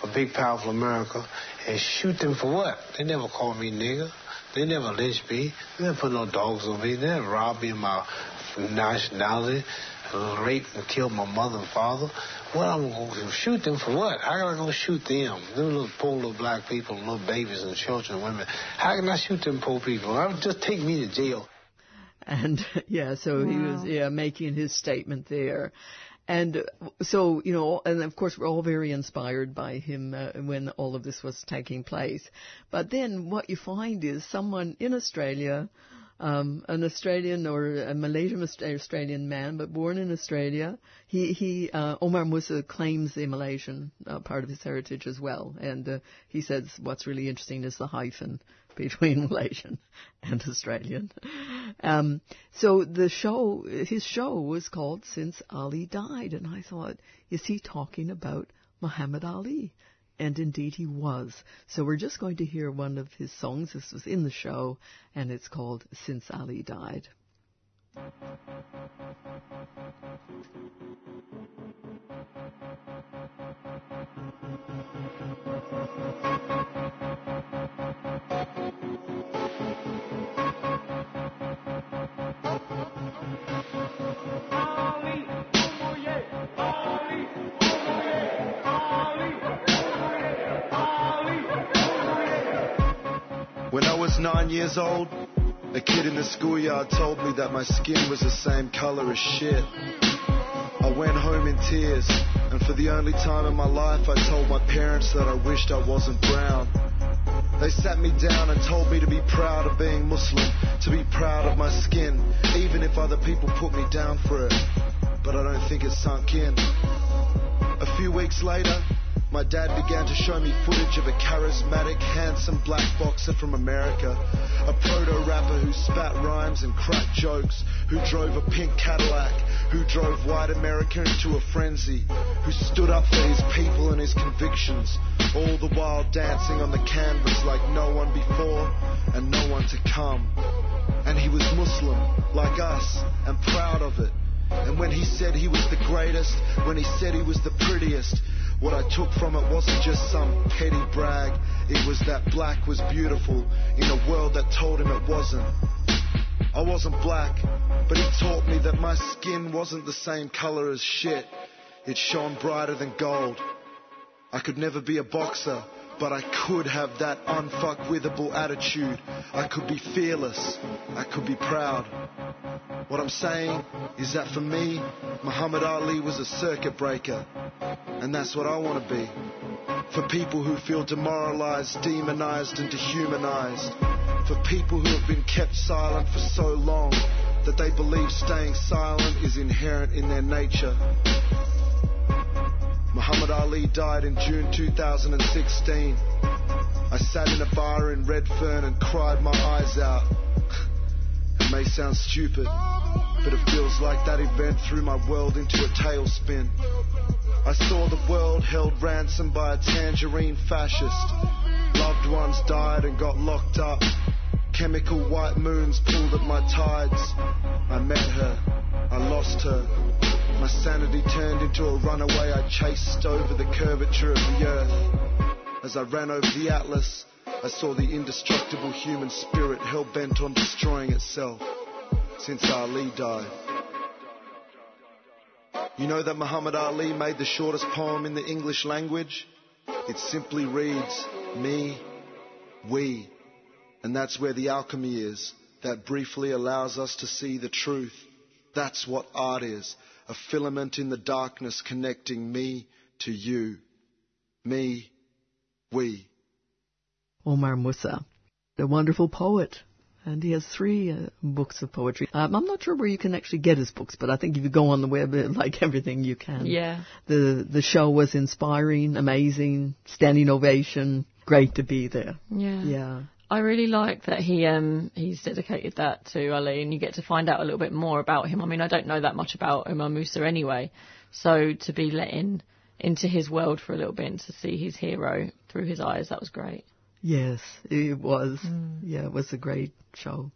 for big, powerful America, and shoot them for what? They never called me nigger. They never lynched me. They never put no dogs on me. They never robbed me of my nationality, raped and killed my mother and father. What, I'm going to shoot them for what? How can I go shoot them? Them little poor little black people, little babies and children and women. How can I shoot them poor people? Just take me to jail. And, he was making his statement there. And so, and of course we're all very inspired by him when all of this was taking place. But then what you find is someone in Australia, an Australian or a Malaysian Australian man, but born in Australia, Omar Musa claims the Malaysian part of his heritage as well. And he says what's really interesting is the hyphen between Malaysian and Australian. So his show was called Since Ali Died, and I thought, is he talking about Muhammad Ali? And indeed he was. So we're just going to hear one of his songs. This was in the show, and it's called Since Ali Died. When I was 9 years old, a kid in the schoolyard told me that my skin was the same color as shit. I went home in tears, and for the only time in my life I told my parents that I wished I wasn't brown. They sat me down and told me to be proud of being Muslim, to be proud of my skin, even if other people put me down for it. But I don't think it sunk in. A few weeks later, My dad began to show me footage of a charismatic, handsome black boxer from America, a proto-rapper who spat rhymes and cracked jokes, who drove a pink Cadillac, who drove white America into a frenzy, who stood up for his people and his convictions, all the while dancing on the canvas like no one before and no one to come. And he was Muslim, like us, and proud of it. And when he said he was the greatest, when he said he was the prettiest, what I took from it wasn't just some petty brag. It was that black was beautiful in a world that told him it wasn't. I wasn't black, but he taught me that my skin wasn't the same colour as shit. It shone brighter than gold. I could never be a boxer, but I could have that unfuckwithable attitude. I could be fearless. I could be proud. What I'm saying is that for me, Muhammad Ali was a circuit breaker. And that's what I want to be. For people who feel demoralized, demonized and dehumanized. For people who have been kept silent for so long that they believe staying silent is inherent in their nature. Muhammad Ali died in June 2016. I sat in a bar in Redfern and cried my eyes out. It may sound stupid, but it feels like that event threw my world into a tailspin. I saw the world held ransom by a tangerine fascist. Loved ones died and got locked up. Chemical white moons pulled at my tides. I met her. I lost her. My sanity turned into a runaway. I chased over the curvature of the earth. As I ran over the atlas, I saw the indestructible human spirit hell-bent on destroying itself. Since Ali died. You know that Muhammad Ali made the shortest poem in the English language? It simply reads, me, we. And that's where the alchemy is, that briefly allows us to see the truth. That's what art is, a filament in the darkness connecting me to you. Me, we. Omar Musa, the wonderful poet. And he has three books of poetry. I'm not sure where you can actually get his books, but I think if you go on the web, like everything, you can. Yeah. The show was inspiring, amazing, standing ovation. Great to be there. Yeah. Yeah. I really like that he's dedicated that to Ali, and you get to find out a little bit more about him. I mean, I don't know that much about Omar Musa anyway, so to be let into his world for a little bit and to see his hero through his eyes, that was great. Yes, it was. Mm. Yeah, it was a great show.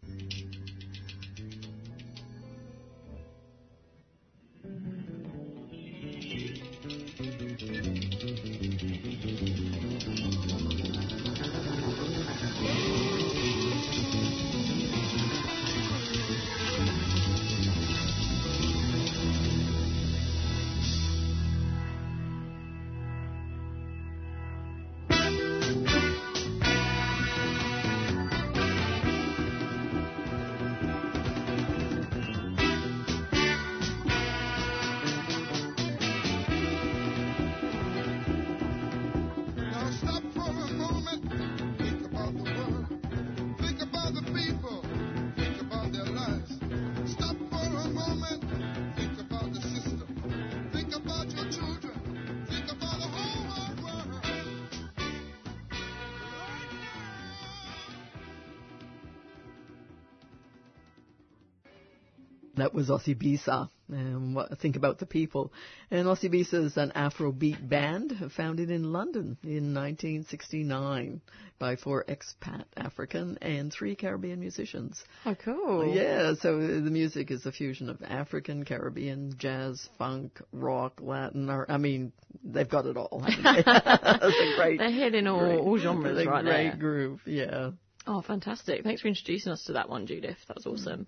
That was Osibisa, and Think About the People. And Osibisa is an Afrobeat band founded in London in 1969 by 4 expat African and 3 Caribbean musicians. Oh, cool. Yeah, so the music is a fusion of African, Caribbean, jazz, funk, rock, Latin. They've got it all. They're hitting all genres right there. Great group, yeah. Oh, fantastic. Thanks for introducing us to that one, Judith. That's awesome.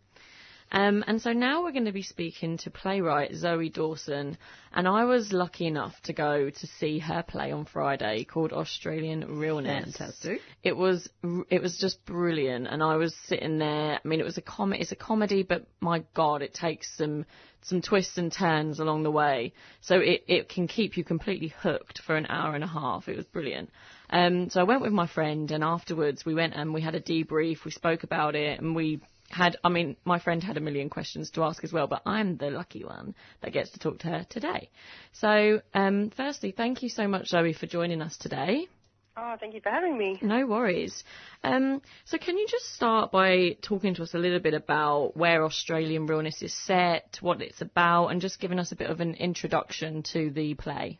And so now we're going to be speaking to playwright Zoe Dawson, and I was lucky enough to go to see her play on Friday called Australian Realness. Fantastic. It was just brilliant, and I was sitting there. I mean, it's a comedy, but my God, it takes some twists and turns along the way, so it can keep you completely hooked for an hour and a half. It was brilliant. So I went with my friend, and afterwards we went and we had a debrief. We spoke about it, and we my friend had a million questions to ask as well, but I'm the lucky one that gets to talk to her today. So, firstly, thank you so much, Zoe, for joining us today. Oh, thank you for having me. No worries. So can you just start by talking to us a little bit about where Australian Realness is set, what it's about, and just giving us a bit of an introduction to the play?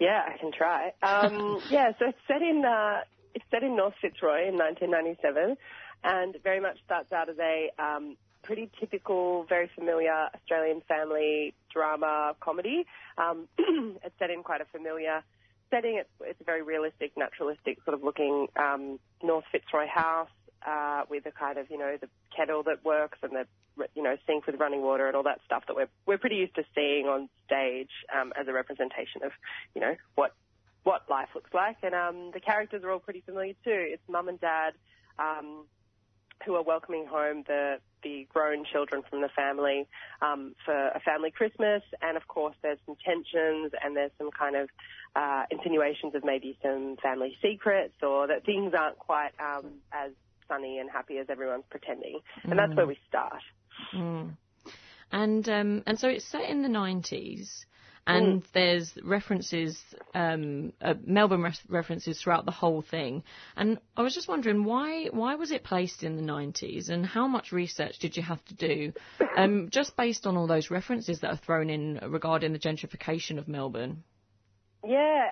Yeah, I can try. So it's set in North Fitzroy in 1997, and very much starts out as a pretty typical, very familiar Australian family drama comedy. It's set in quite a familiar setting. It's a very realistic, naturalistic sort of looking North Fitzroy house with a kind of, the kettle that works and the, sink with running water and all that stuff that we're pretty used to seeing on stage as a representation of, what life looks like. And the characters are all pretty familiar too. It's mum and dad who are welcoming home the grown children from the family for a family Christmas. And, of course, there's some tensions and there's some kind of insinuations of maybe some family secrets or that things aren't quite as sunny and happy as everyone's pretending. And that's where we start. Mm. And so it's set in the 90s. And there's references, Melbourne references throughout the whole thing. And I was just wondering, why was it placed in the 90s and how much research did you have to do just based on all those references that are thrown in regarding the gentrification of Melbourne? Yeah,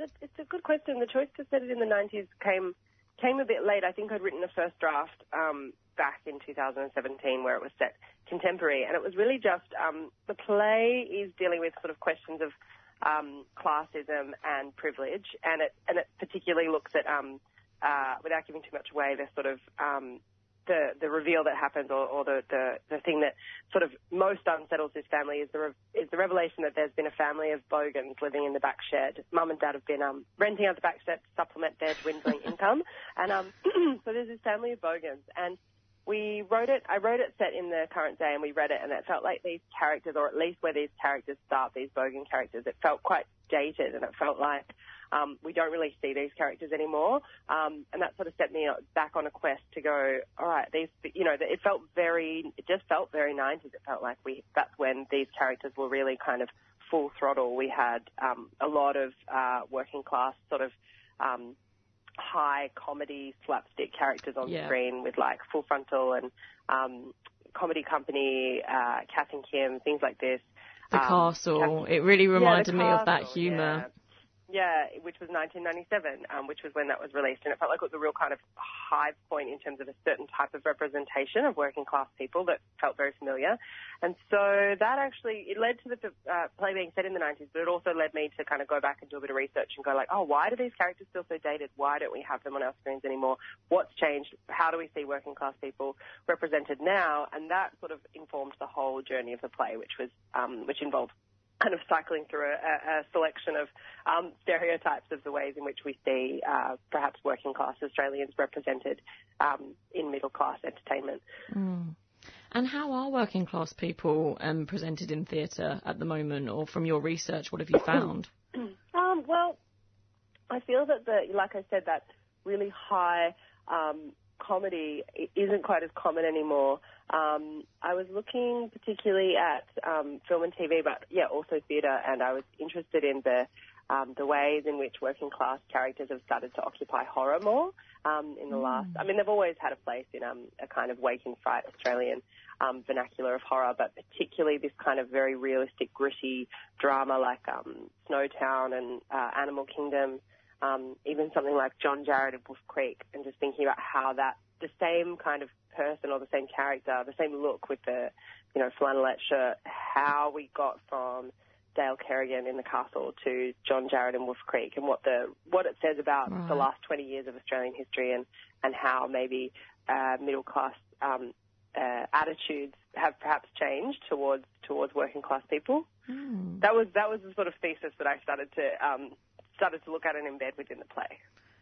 it's a good question. The choice to set it in the 90s came a bit late. I think I'd written the first draft back in 2017 where it was set contemporary, and it was really just the play is dealing with sort of questions of classism and privilege, and it particularly looks at without giving too much away, the sort of the reveal that happens, or the thing that sort of most unsettles this family is the revelation that there's been a family of bogans living in the back shed. Mum and dad have been renting out the back shed to supplement their dwindling income, and so there's this family of bogans, and we wrote it. I wrote it set in the current day, and we read it, and it felt like these characters, or at least where these characters start, these bogan characters, it felt quite dated, and it felt like we don't really see these characters anymore. And that sort of set me back on a quest to go, all right, these, it just felt very 90s. It felt like that's when these characters were really kind of full throttle. We had a lot of working class sort of high comedy slapstick characters on screen with like Full Frontal and Comedy Company, Kath and Kim, things like this. The Castle. It really reminded me of that humour. Yeah, which was 1997, which was when that was released. And it felt like it was a real kind of high point in terms of a certain type of representation of working class people that felt very familiar. And so that actually, it led to the play being set in the 90s, but it also led me to kind of go back and do a bit of research and go like, oh, why do these characters feel so dated? Why don't we have them on our screens anymore? What's changed? How do we see working class people represented now? And that sort of informed the whole journey of the play, which was, which involved kind of cycling through a selection of stereotypes of the ways in which we see perhaps working class Australians represented in middle class entertainment. Mm. And how are working class people presented in theatre at the moment, or from your research, what have you found? Well, I feel that, like I said, that really high comedy isn't quite as common anymore. I was looking particularly at film and TV, but yeah, also theatre, and I was interested in the ways in which working class characters have started to occupy horror more in the last. I mean, they've always had a place in a kind of wake and fright Australian vernacular of horror, but particularly this kind of very realistic, gritty drama like Snowtown and Animal Kingdom. Even something like John Jarrett of Wolf Creek, and just thinking about how that the same kind of person or the same character, the same look with the, flannelette shirt, how we got from Dale Kerrigan in The Castle to John Jarrett in Wolf Creek, and what it says about the last 20 years of Australian history, and how maybe middle class attitudes have perhaps changed towards working class people. Mm. That was the sort of thesis that I started to look at and embed within the play.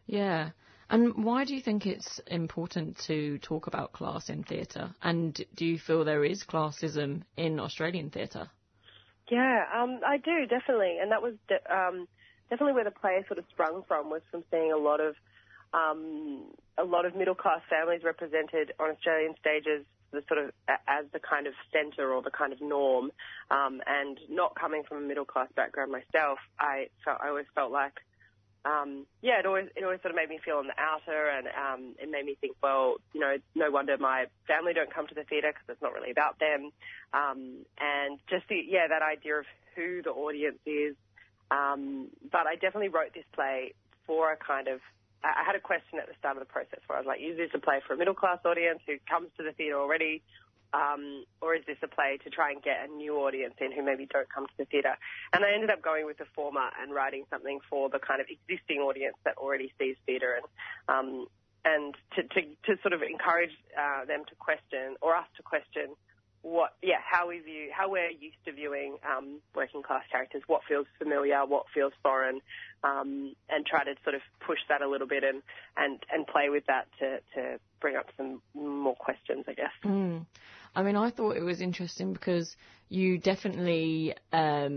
Yeah. And why do you think it's important to talk about class in theatre? And do you feel there is classism in Australian theatre? Yeah, I do, definitely. And that was definitely where the play sort of sprung from, was from seeing a lot of middle-class families represented on Australian stages the sort of as the kind of centre or the kind of norm. And not coming from a middle class background myself, I always felt like, it always sort of made me feel on the outer, and it made me think, well, you know, no wonder my family don't come to the theatre because it's not really about them. And just the, that idea of who the audience is. But I definitely wrote this play for a kind of, I had a question at the start of the process where I was like, is this a play for a middle class audience who comes to the theatre already? Or is this a play to try and get a new audience in who maybe don't come to the theatre? And I ended up going with the former and writing something for the kind of existing audience that already sees theatre, and to sort of encourage them to question, or us to question, what, how we view, how we're used to viewing working class characters, what feels familiar, what feels foreign, and try to sort of push that a little bit and play with that to bring up some more questions, I guess. I mean, I thought it was interesting because you definitely there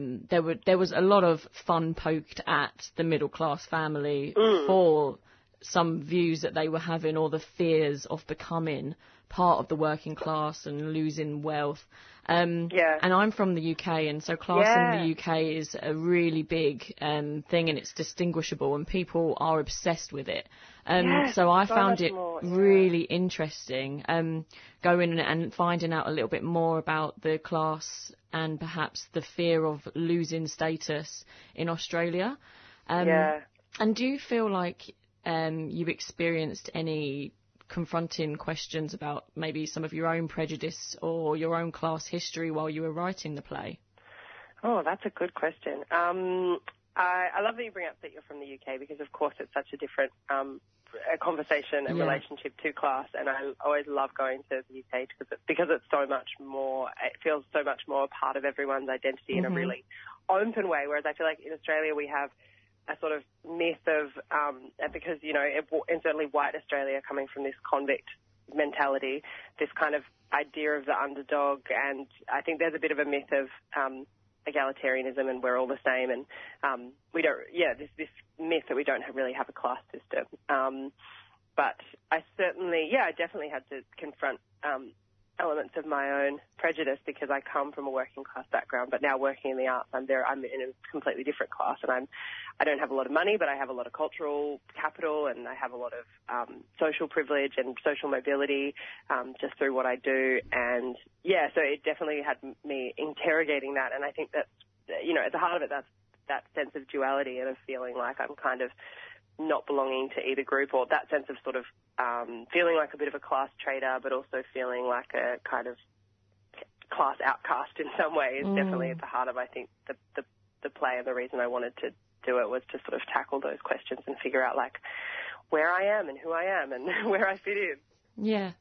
was a lot of fun poked at the middle class family for some views that they were having, or the fears of becoming part of the working class and losing wealth. And I'm from the UK, and so class in the UK is a really big thing, and it's distinguishable, and people are obsessed with it. So I found it really interesting going and finding out a little bit more about the class and perhaps the fear of losing status in Australia. And do you feel like you experienced any confronting questions about maybe some of your own prejudice or your own class history while you were writing the play? Oh, that's a good question. I love that you bring up that you're from the UK, because of course it's such a different conversation and relationship to class, and I always love going to the UK because it's so much more, it feels so much more a part of everyone's identity in a really open way, whereas I feel like in Australia we have a sort of myth of, because, you know, and certainly white Australia, coming from this convict mentality, this kind of idea of the underdog, and I think there's a bit of a myth of egalitarianism and we're all the same, and we don't, this myth that we don't really have a class system. But I certainly, I definitely had to confront elements of my own prejudice, because I come from a working class background, but now working in the arts, I'm in a completely different class, and I don't have a lot of money, but I have a lot of cultural capital, and I have a lot of social privilege and social mobility just through what I do. And so it definitely had me interrogating that, and I think that's, you know, at the heart of it, that's that sense of duality and of feeling like I'm kind of not belonging to either group, or that sense of sort of feeling like a bit of a class traitor, but also feeling like a kind of class outcast in some way is definitely at the heart of, I think, the play, and the reason I wanted to do it was to sort of tackle those questions and figure out like where I am and who I am and where I fit in. Yeah.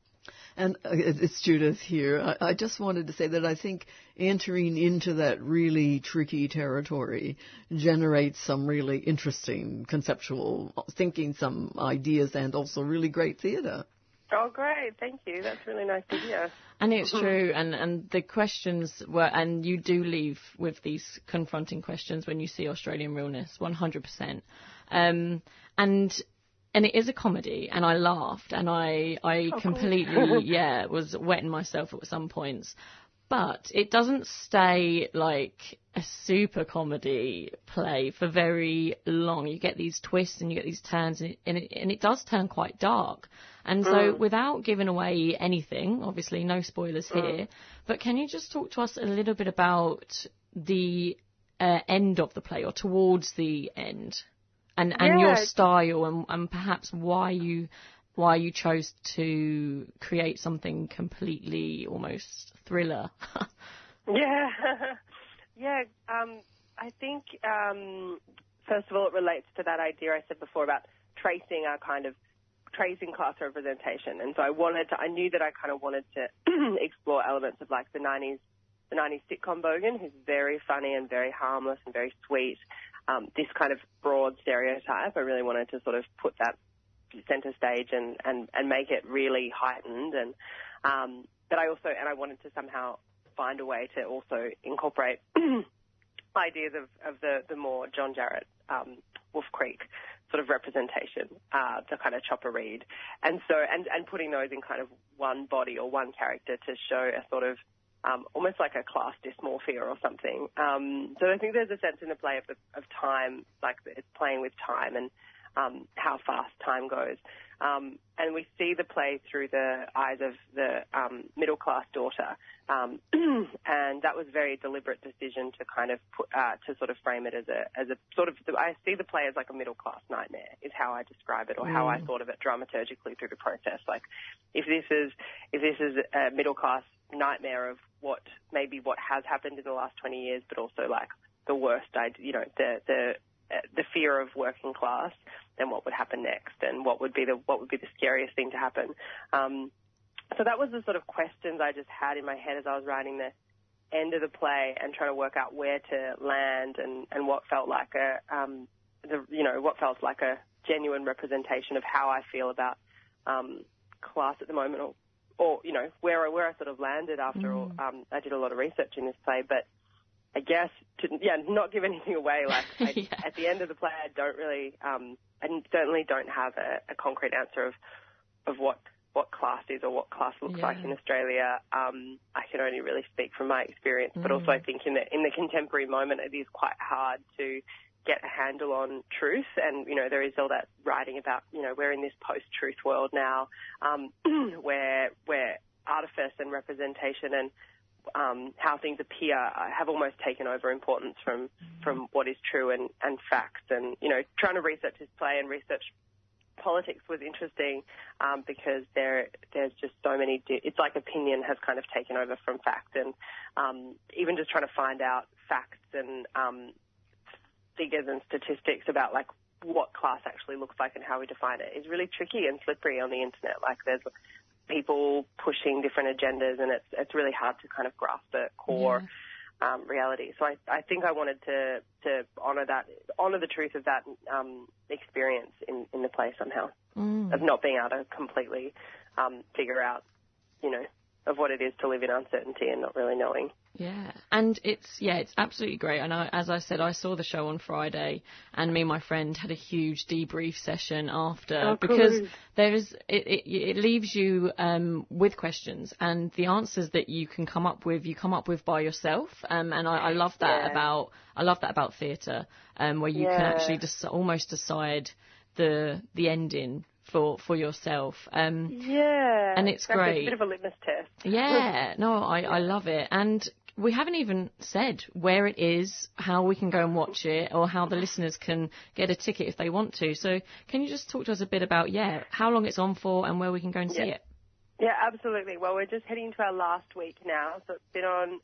And it's Judith here. I just wanted to say that I think entering into that really tricky territory generates some really interesting conceptual thinking, some ideas, and also really great theatre. Oh, great. Thank you. That's really nice to hear. And it's true. And the questions were, and you do leave with these confronting questions when you see Australian Realness, 100%. And it is a comedy, and I laughed, and I completely, was wetting myself at some points. But it doesn't stay like a super comedy play for very long. You get these twists and you get these turns, and it does turn quite dark. And so without giving away anything, obviously no spoilers here, but can you just talk to us a little bit about the end of the play, or towards the end? And your style, and perhaps why you chose to create something completely almost thriller. I think first of all, it relates to that idea I said before about tracing class representation, and so I knew that I wanted to explore elements of like the 90s sitcom Bogan, who's very funny and very harmless and very sweet. This kind of broad stereotype, I really wanted to sort of put that centre stage and make it really heightened. And but I also, and I wanted to somehow find a way to also incorporate ideas of the more John Jarrett Wolf Creek sort of representation, the kind of chopper read. And so, and putting those in kind of one body or one character to show a sort of, almost like a class dysmorphia or something. So I think there's a sense in the play of time, like it's playing with time and, how fast time goes. And we see the play through the eyes of the middle-class daughter, and that was a very deliberate decision to kind of put, to sort of frame it as a sort of, I see the play as like a middle-class nightmare is how I describe it, or how I thought of it dramaturgically through the process. Like, if this is a middle-class nightmare of what maybe what has happened in the last 20 years, but also like the worst, the fear of working class, then what would happen next, and what would be the scariest thing to happen. So that was the sort of questions I just had in my head as I was writing the end of the play and trying to work out where to land and what felt like a what felt like a genuine representation of how I feel about class at the moment, or you know where I sort of landed after all. I did a lot of research in this play, but I guess not give anything away. Like at the end of the play, I don't really, I certainly don't have a concrete answer of what class is or what class looks like in Australia. I can only really speak from my experience, but also I think in the contemporary moment, it is quite hard to get a handle on truth. And, you know, there is all that writing about, you know, we're in this post-truth world now, where artifice and representation and, how things appear have almost taken over importance from what is true and facts. And, you know, trying to research this play and research politics was interesting because there's just so many... It's like opinion has kind of taken over from fact. And even just trying to find out facts and figures and statistics about, like, what class actually looks like and how we define it is really tricky and slippery on the internet. Like, there's... people pushing different agendas, and it's really hard to kind of grasp the core reality. So I think I wanted to honour the truth of that experience in the play somehow, of not being able to completely figure out, you know, of what it is to live in uncertainty and not really knowing. Yeah, and it's absolutely great. And as I said, I saw the show on Friday, and me and my friend had a huge debrief session after because there is it leaves you with questions, and the answers that you come up with by yourself. And I love that about theatre, where you can actually just almost decide the ending for yourself. And it's great. It's a bit of a litmus test. Yeah, no, I love it. And we haven't even said where it is, how we can go and watch it, or how the listeners can get a ticket if they want to. So can you just talk to us a bit about, how long it's on for and where we can go and see it? Yeah, absolutely. Well, we're just heading into our last week now. So it's been on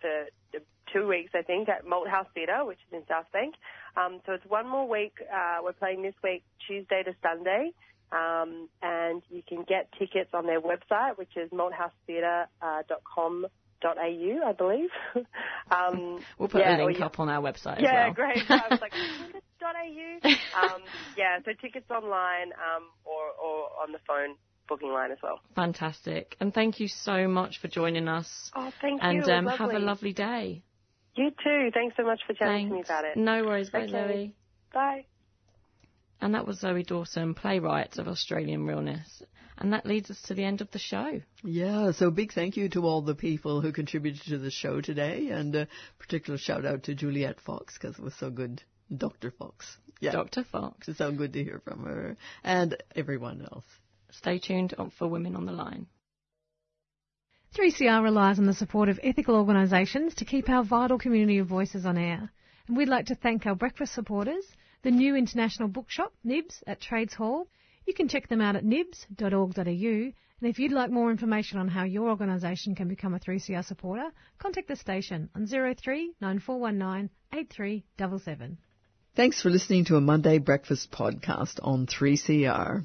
for 2 weeks, I think, at Malthouse Theatre, which is in South Bank. So it's one more week. We're playing this week, Tuesday to Sunday. And you can get tickets on their website, which is malthousetheatre.com.au. I believe. We'll put a link up on our website as well. Yeah, great. I was like, .au. So tickets online or on the phone booking line as well. Fantastic. And thank you so much for joining us. Oh, thank you. And have a lovely day. You too. Thanks so much for chatting to me about it. No worries. Bye, Zoe. Bye. And that was Zoe Dawson, playwright of Australian Realness. And that leads us to the end of the show. Yeah, so big thank you to all the people who contributed to the show today, and a particular shout-out to Juliet Fox, because it was so good. Dr. Fox. Yeah. Dr. Fox. It's so good to hear from her, and everyone else. Stay tuned for Women on the Line. 3CR relies on the support of ethical organisations to keep our vital community of voices on air. And we'd like to thank our breakfast supporters, the new international bookshop, Nibs, at Trades Hall. You can check them out at nibs.org.au. And if you'd like more information on how your organisation can become a 3CR supporter, contact the station on 03 9419 8377. Thanks for listening to a Monday Breakfast podcast on 3CR.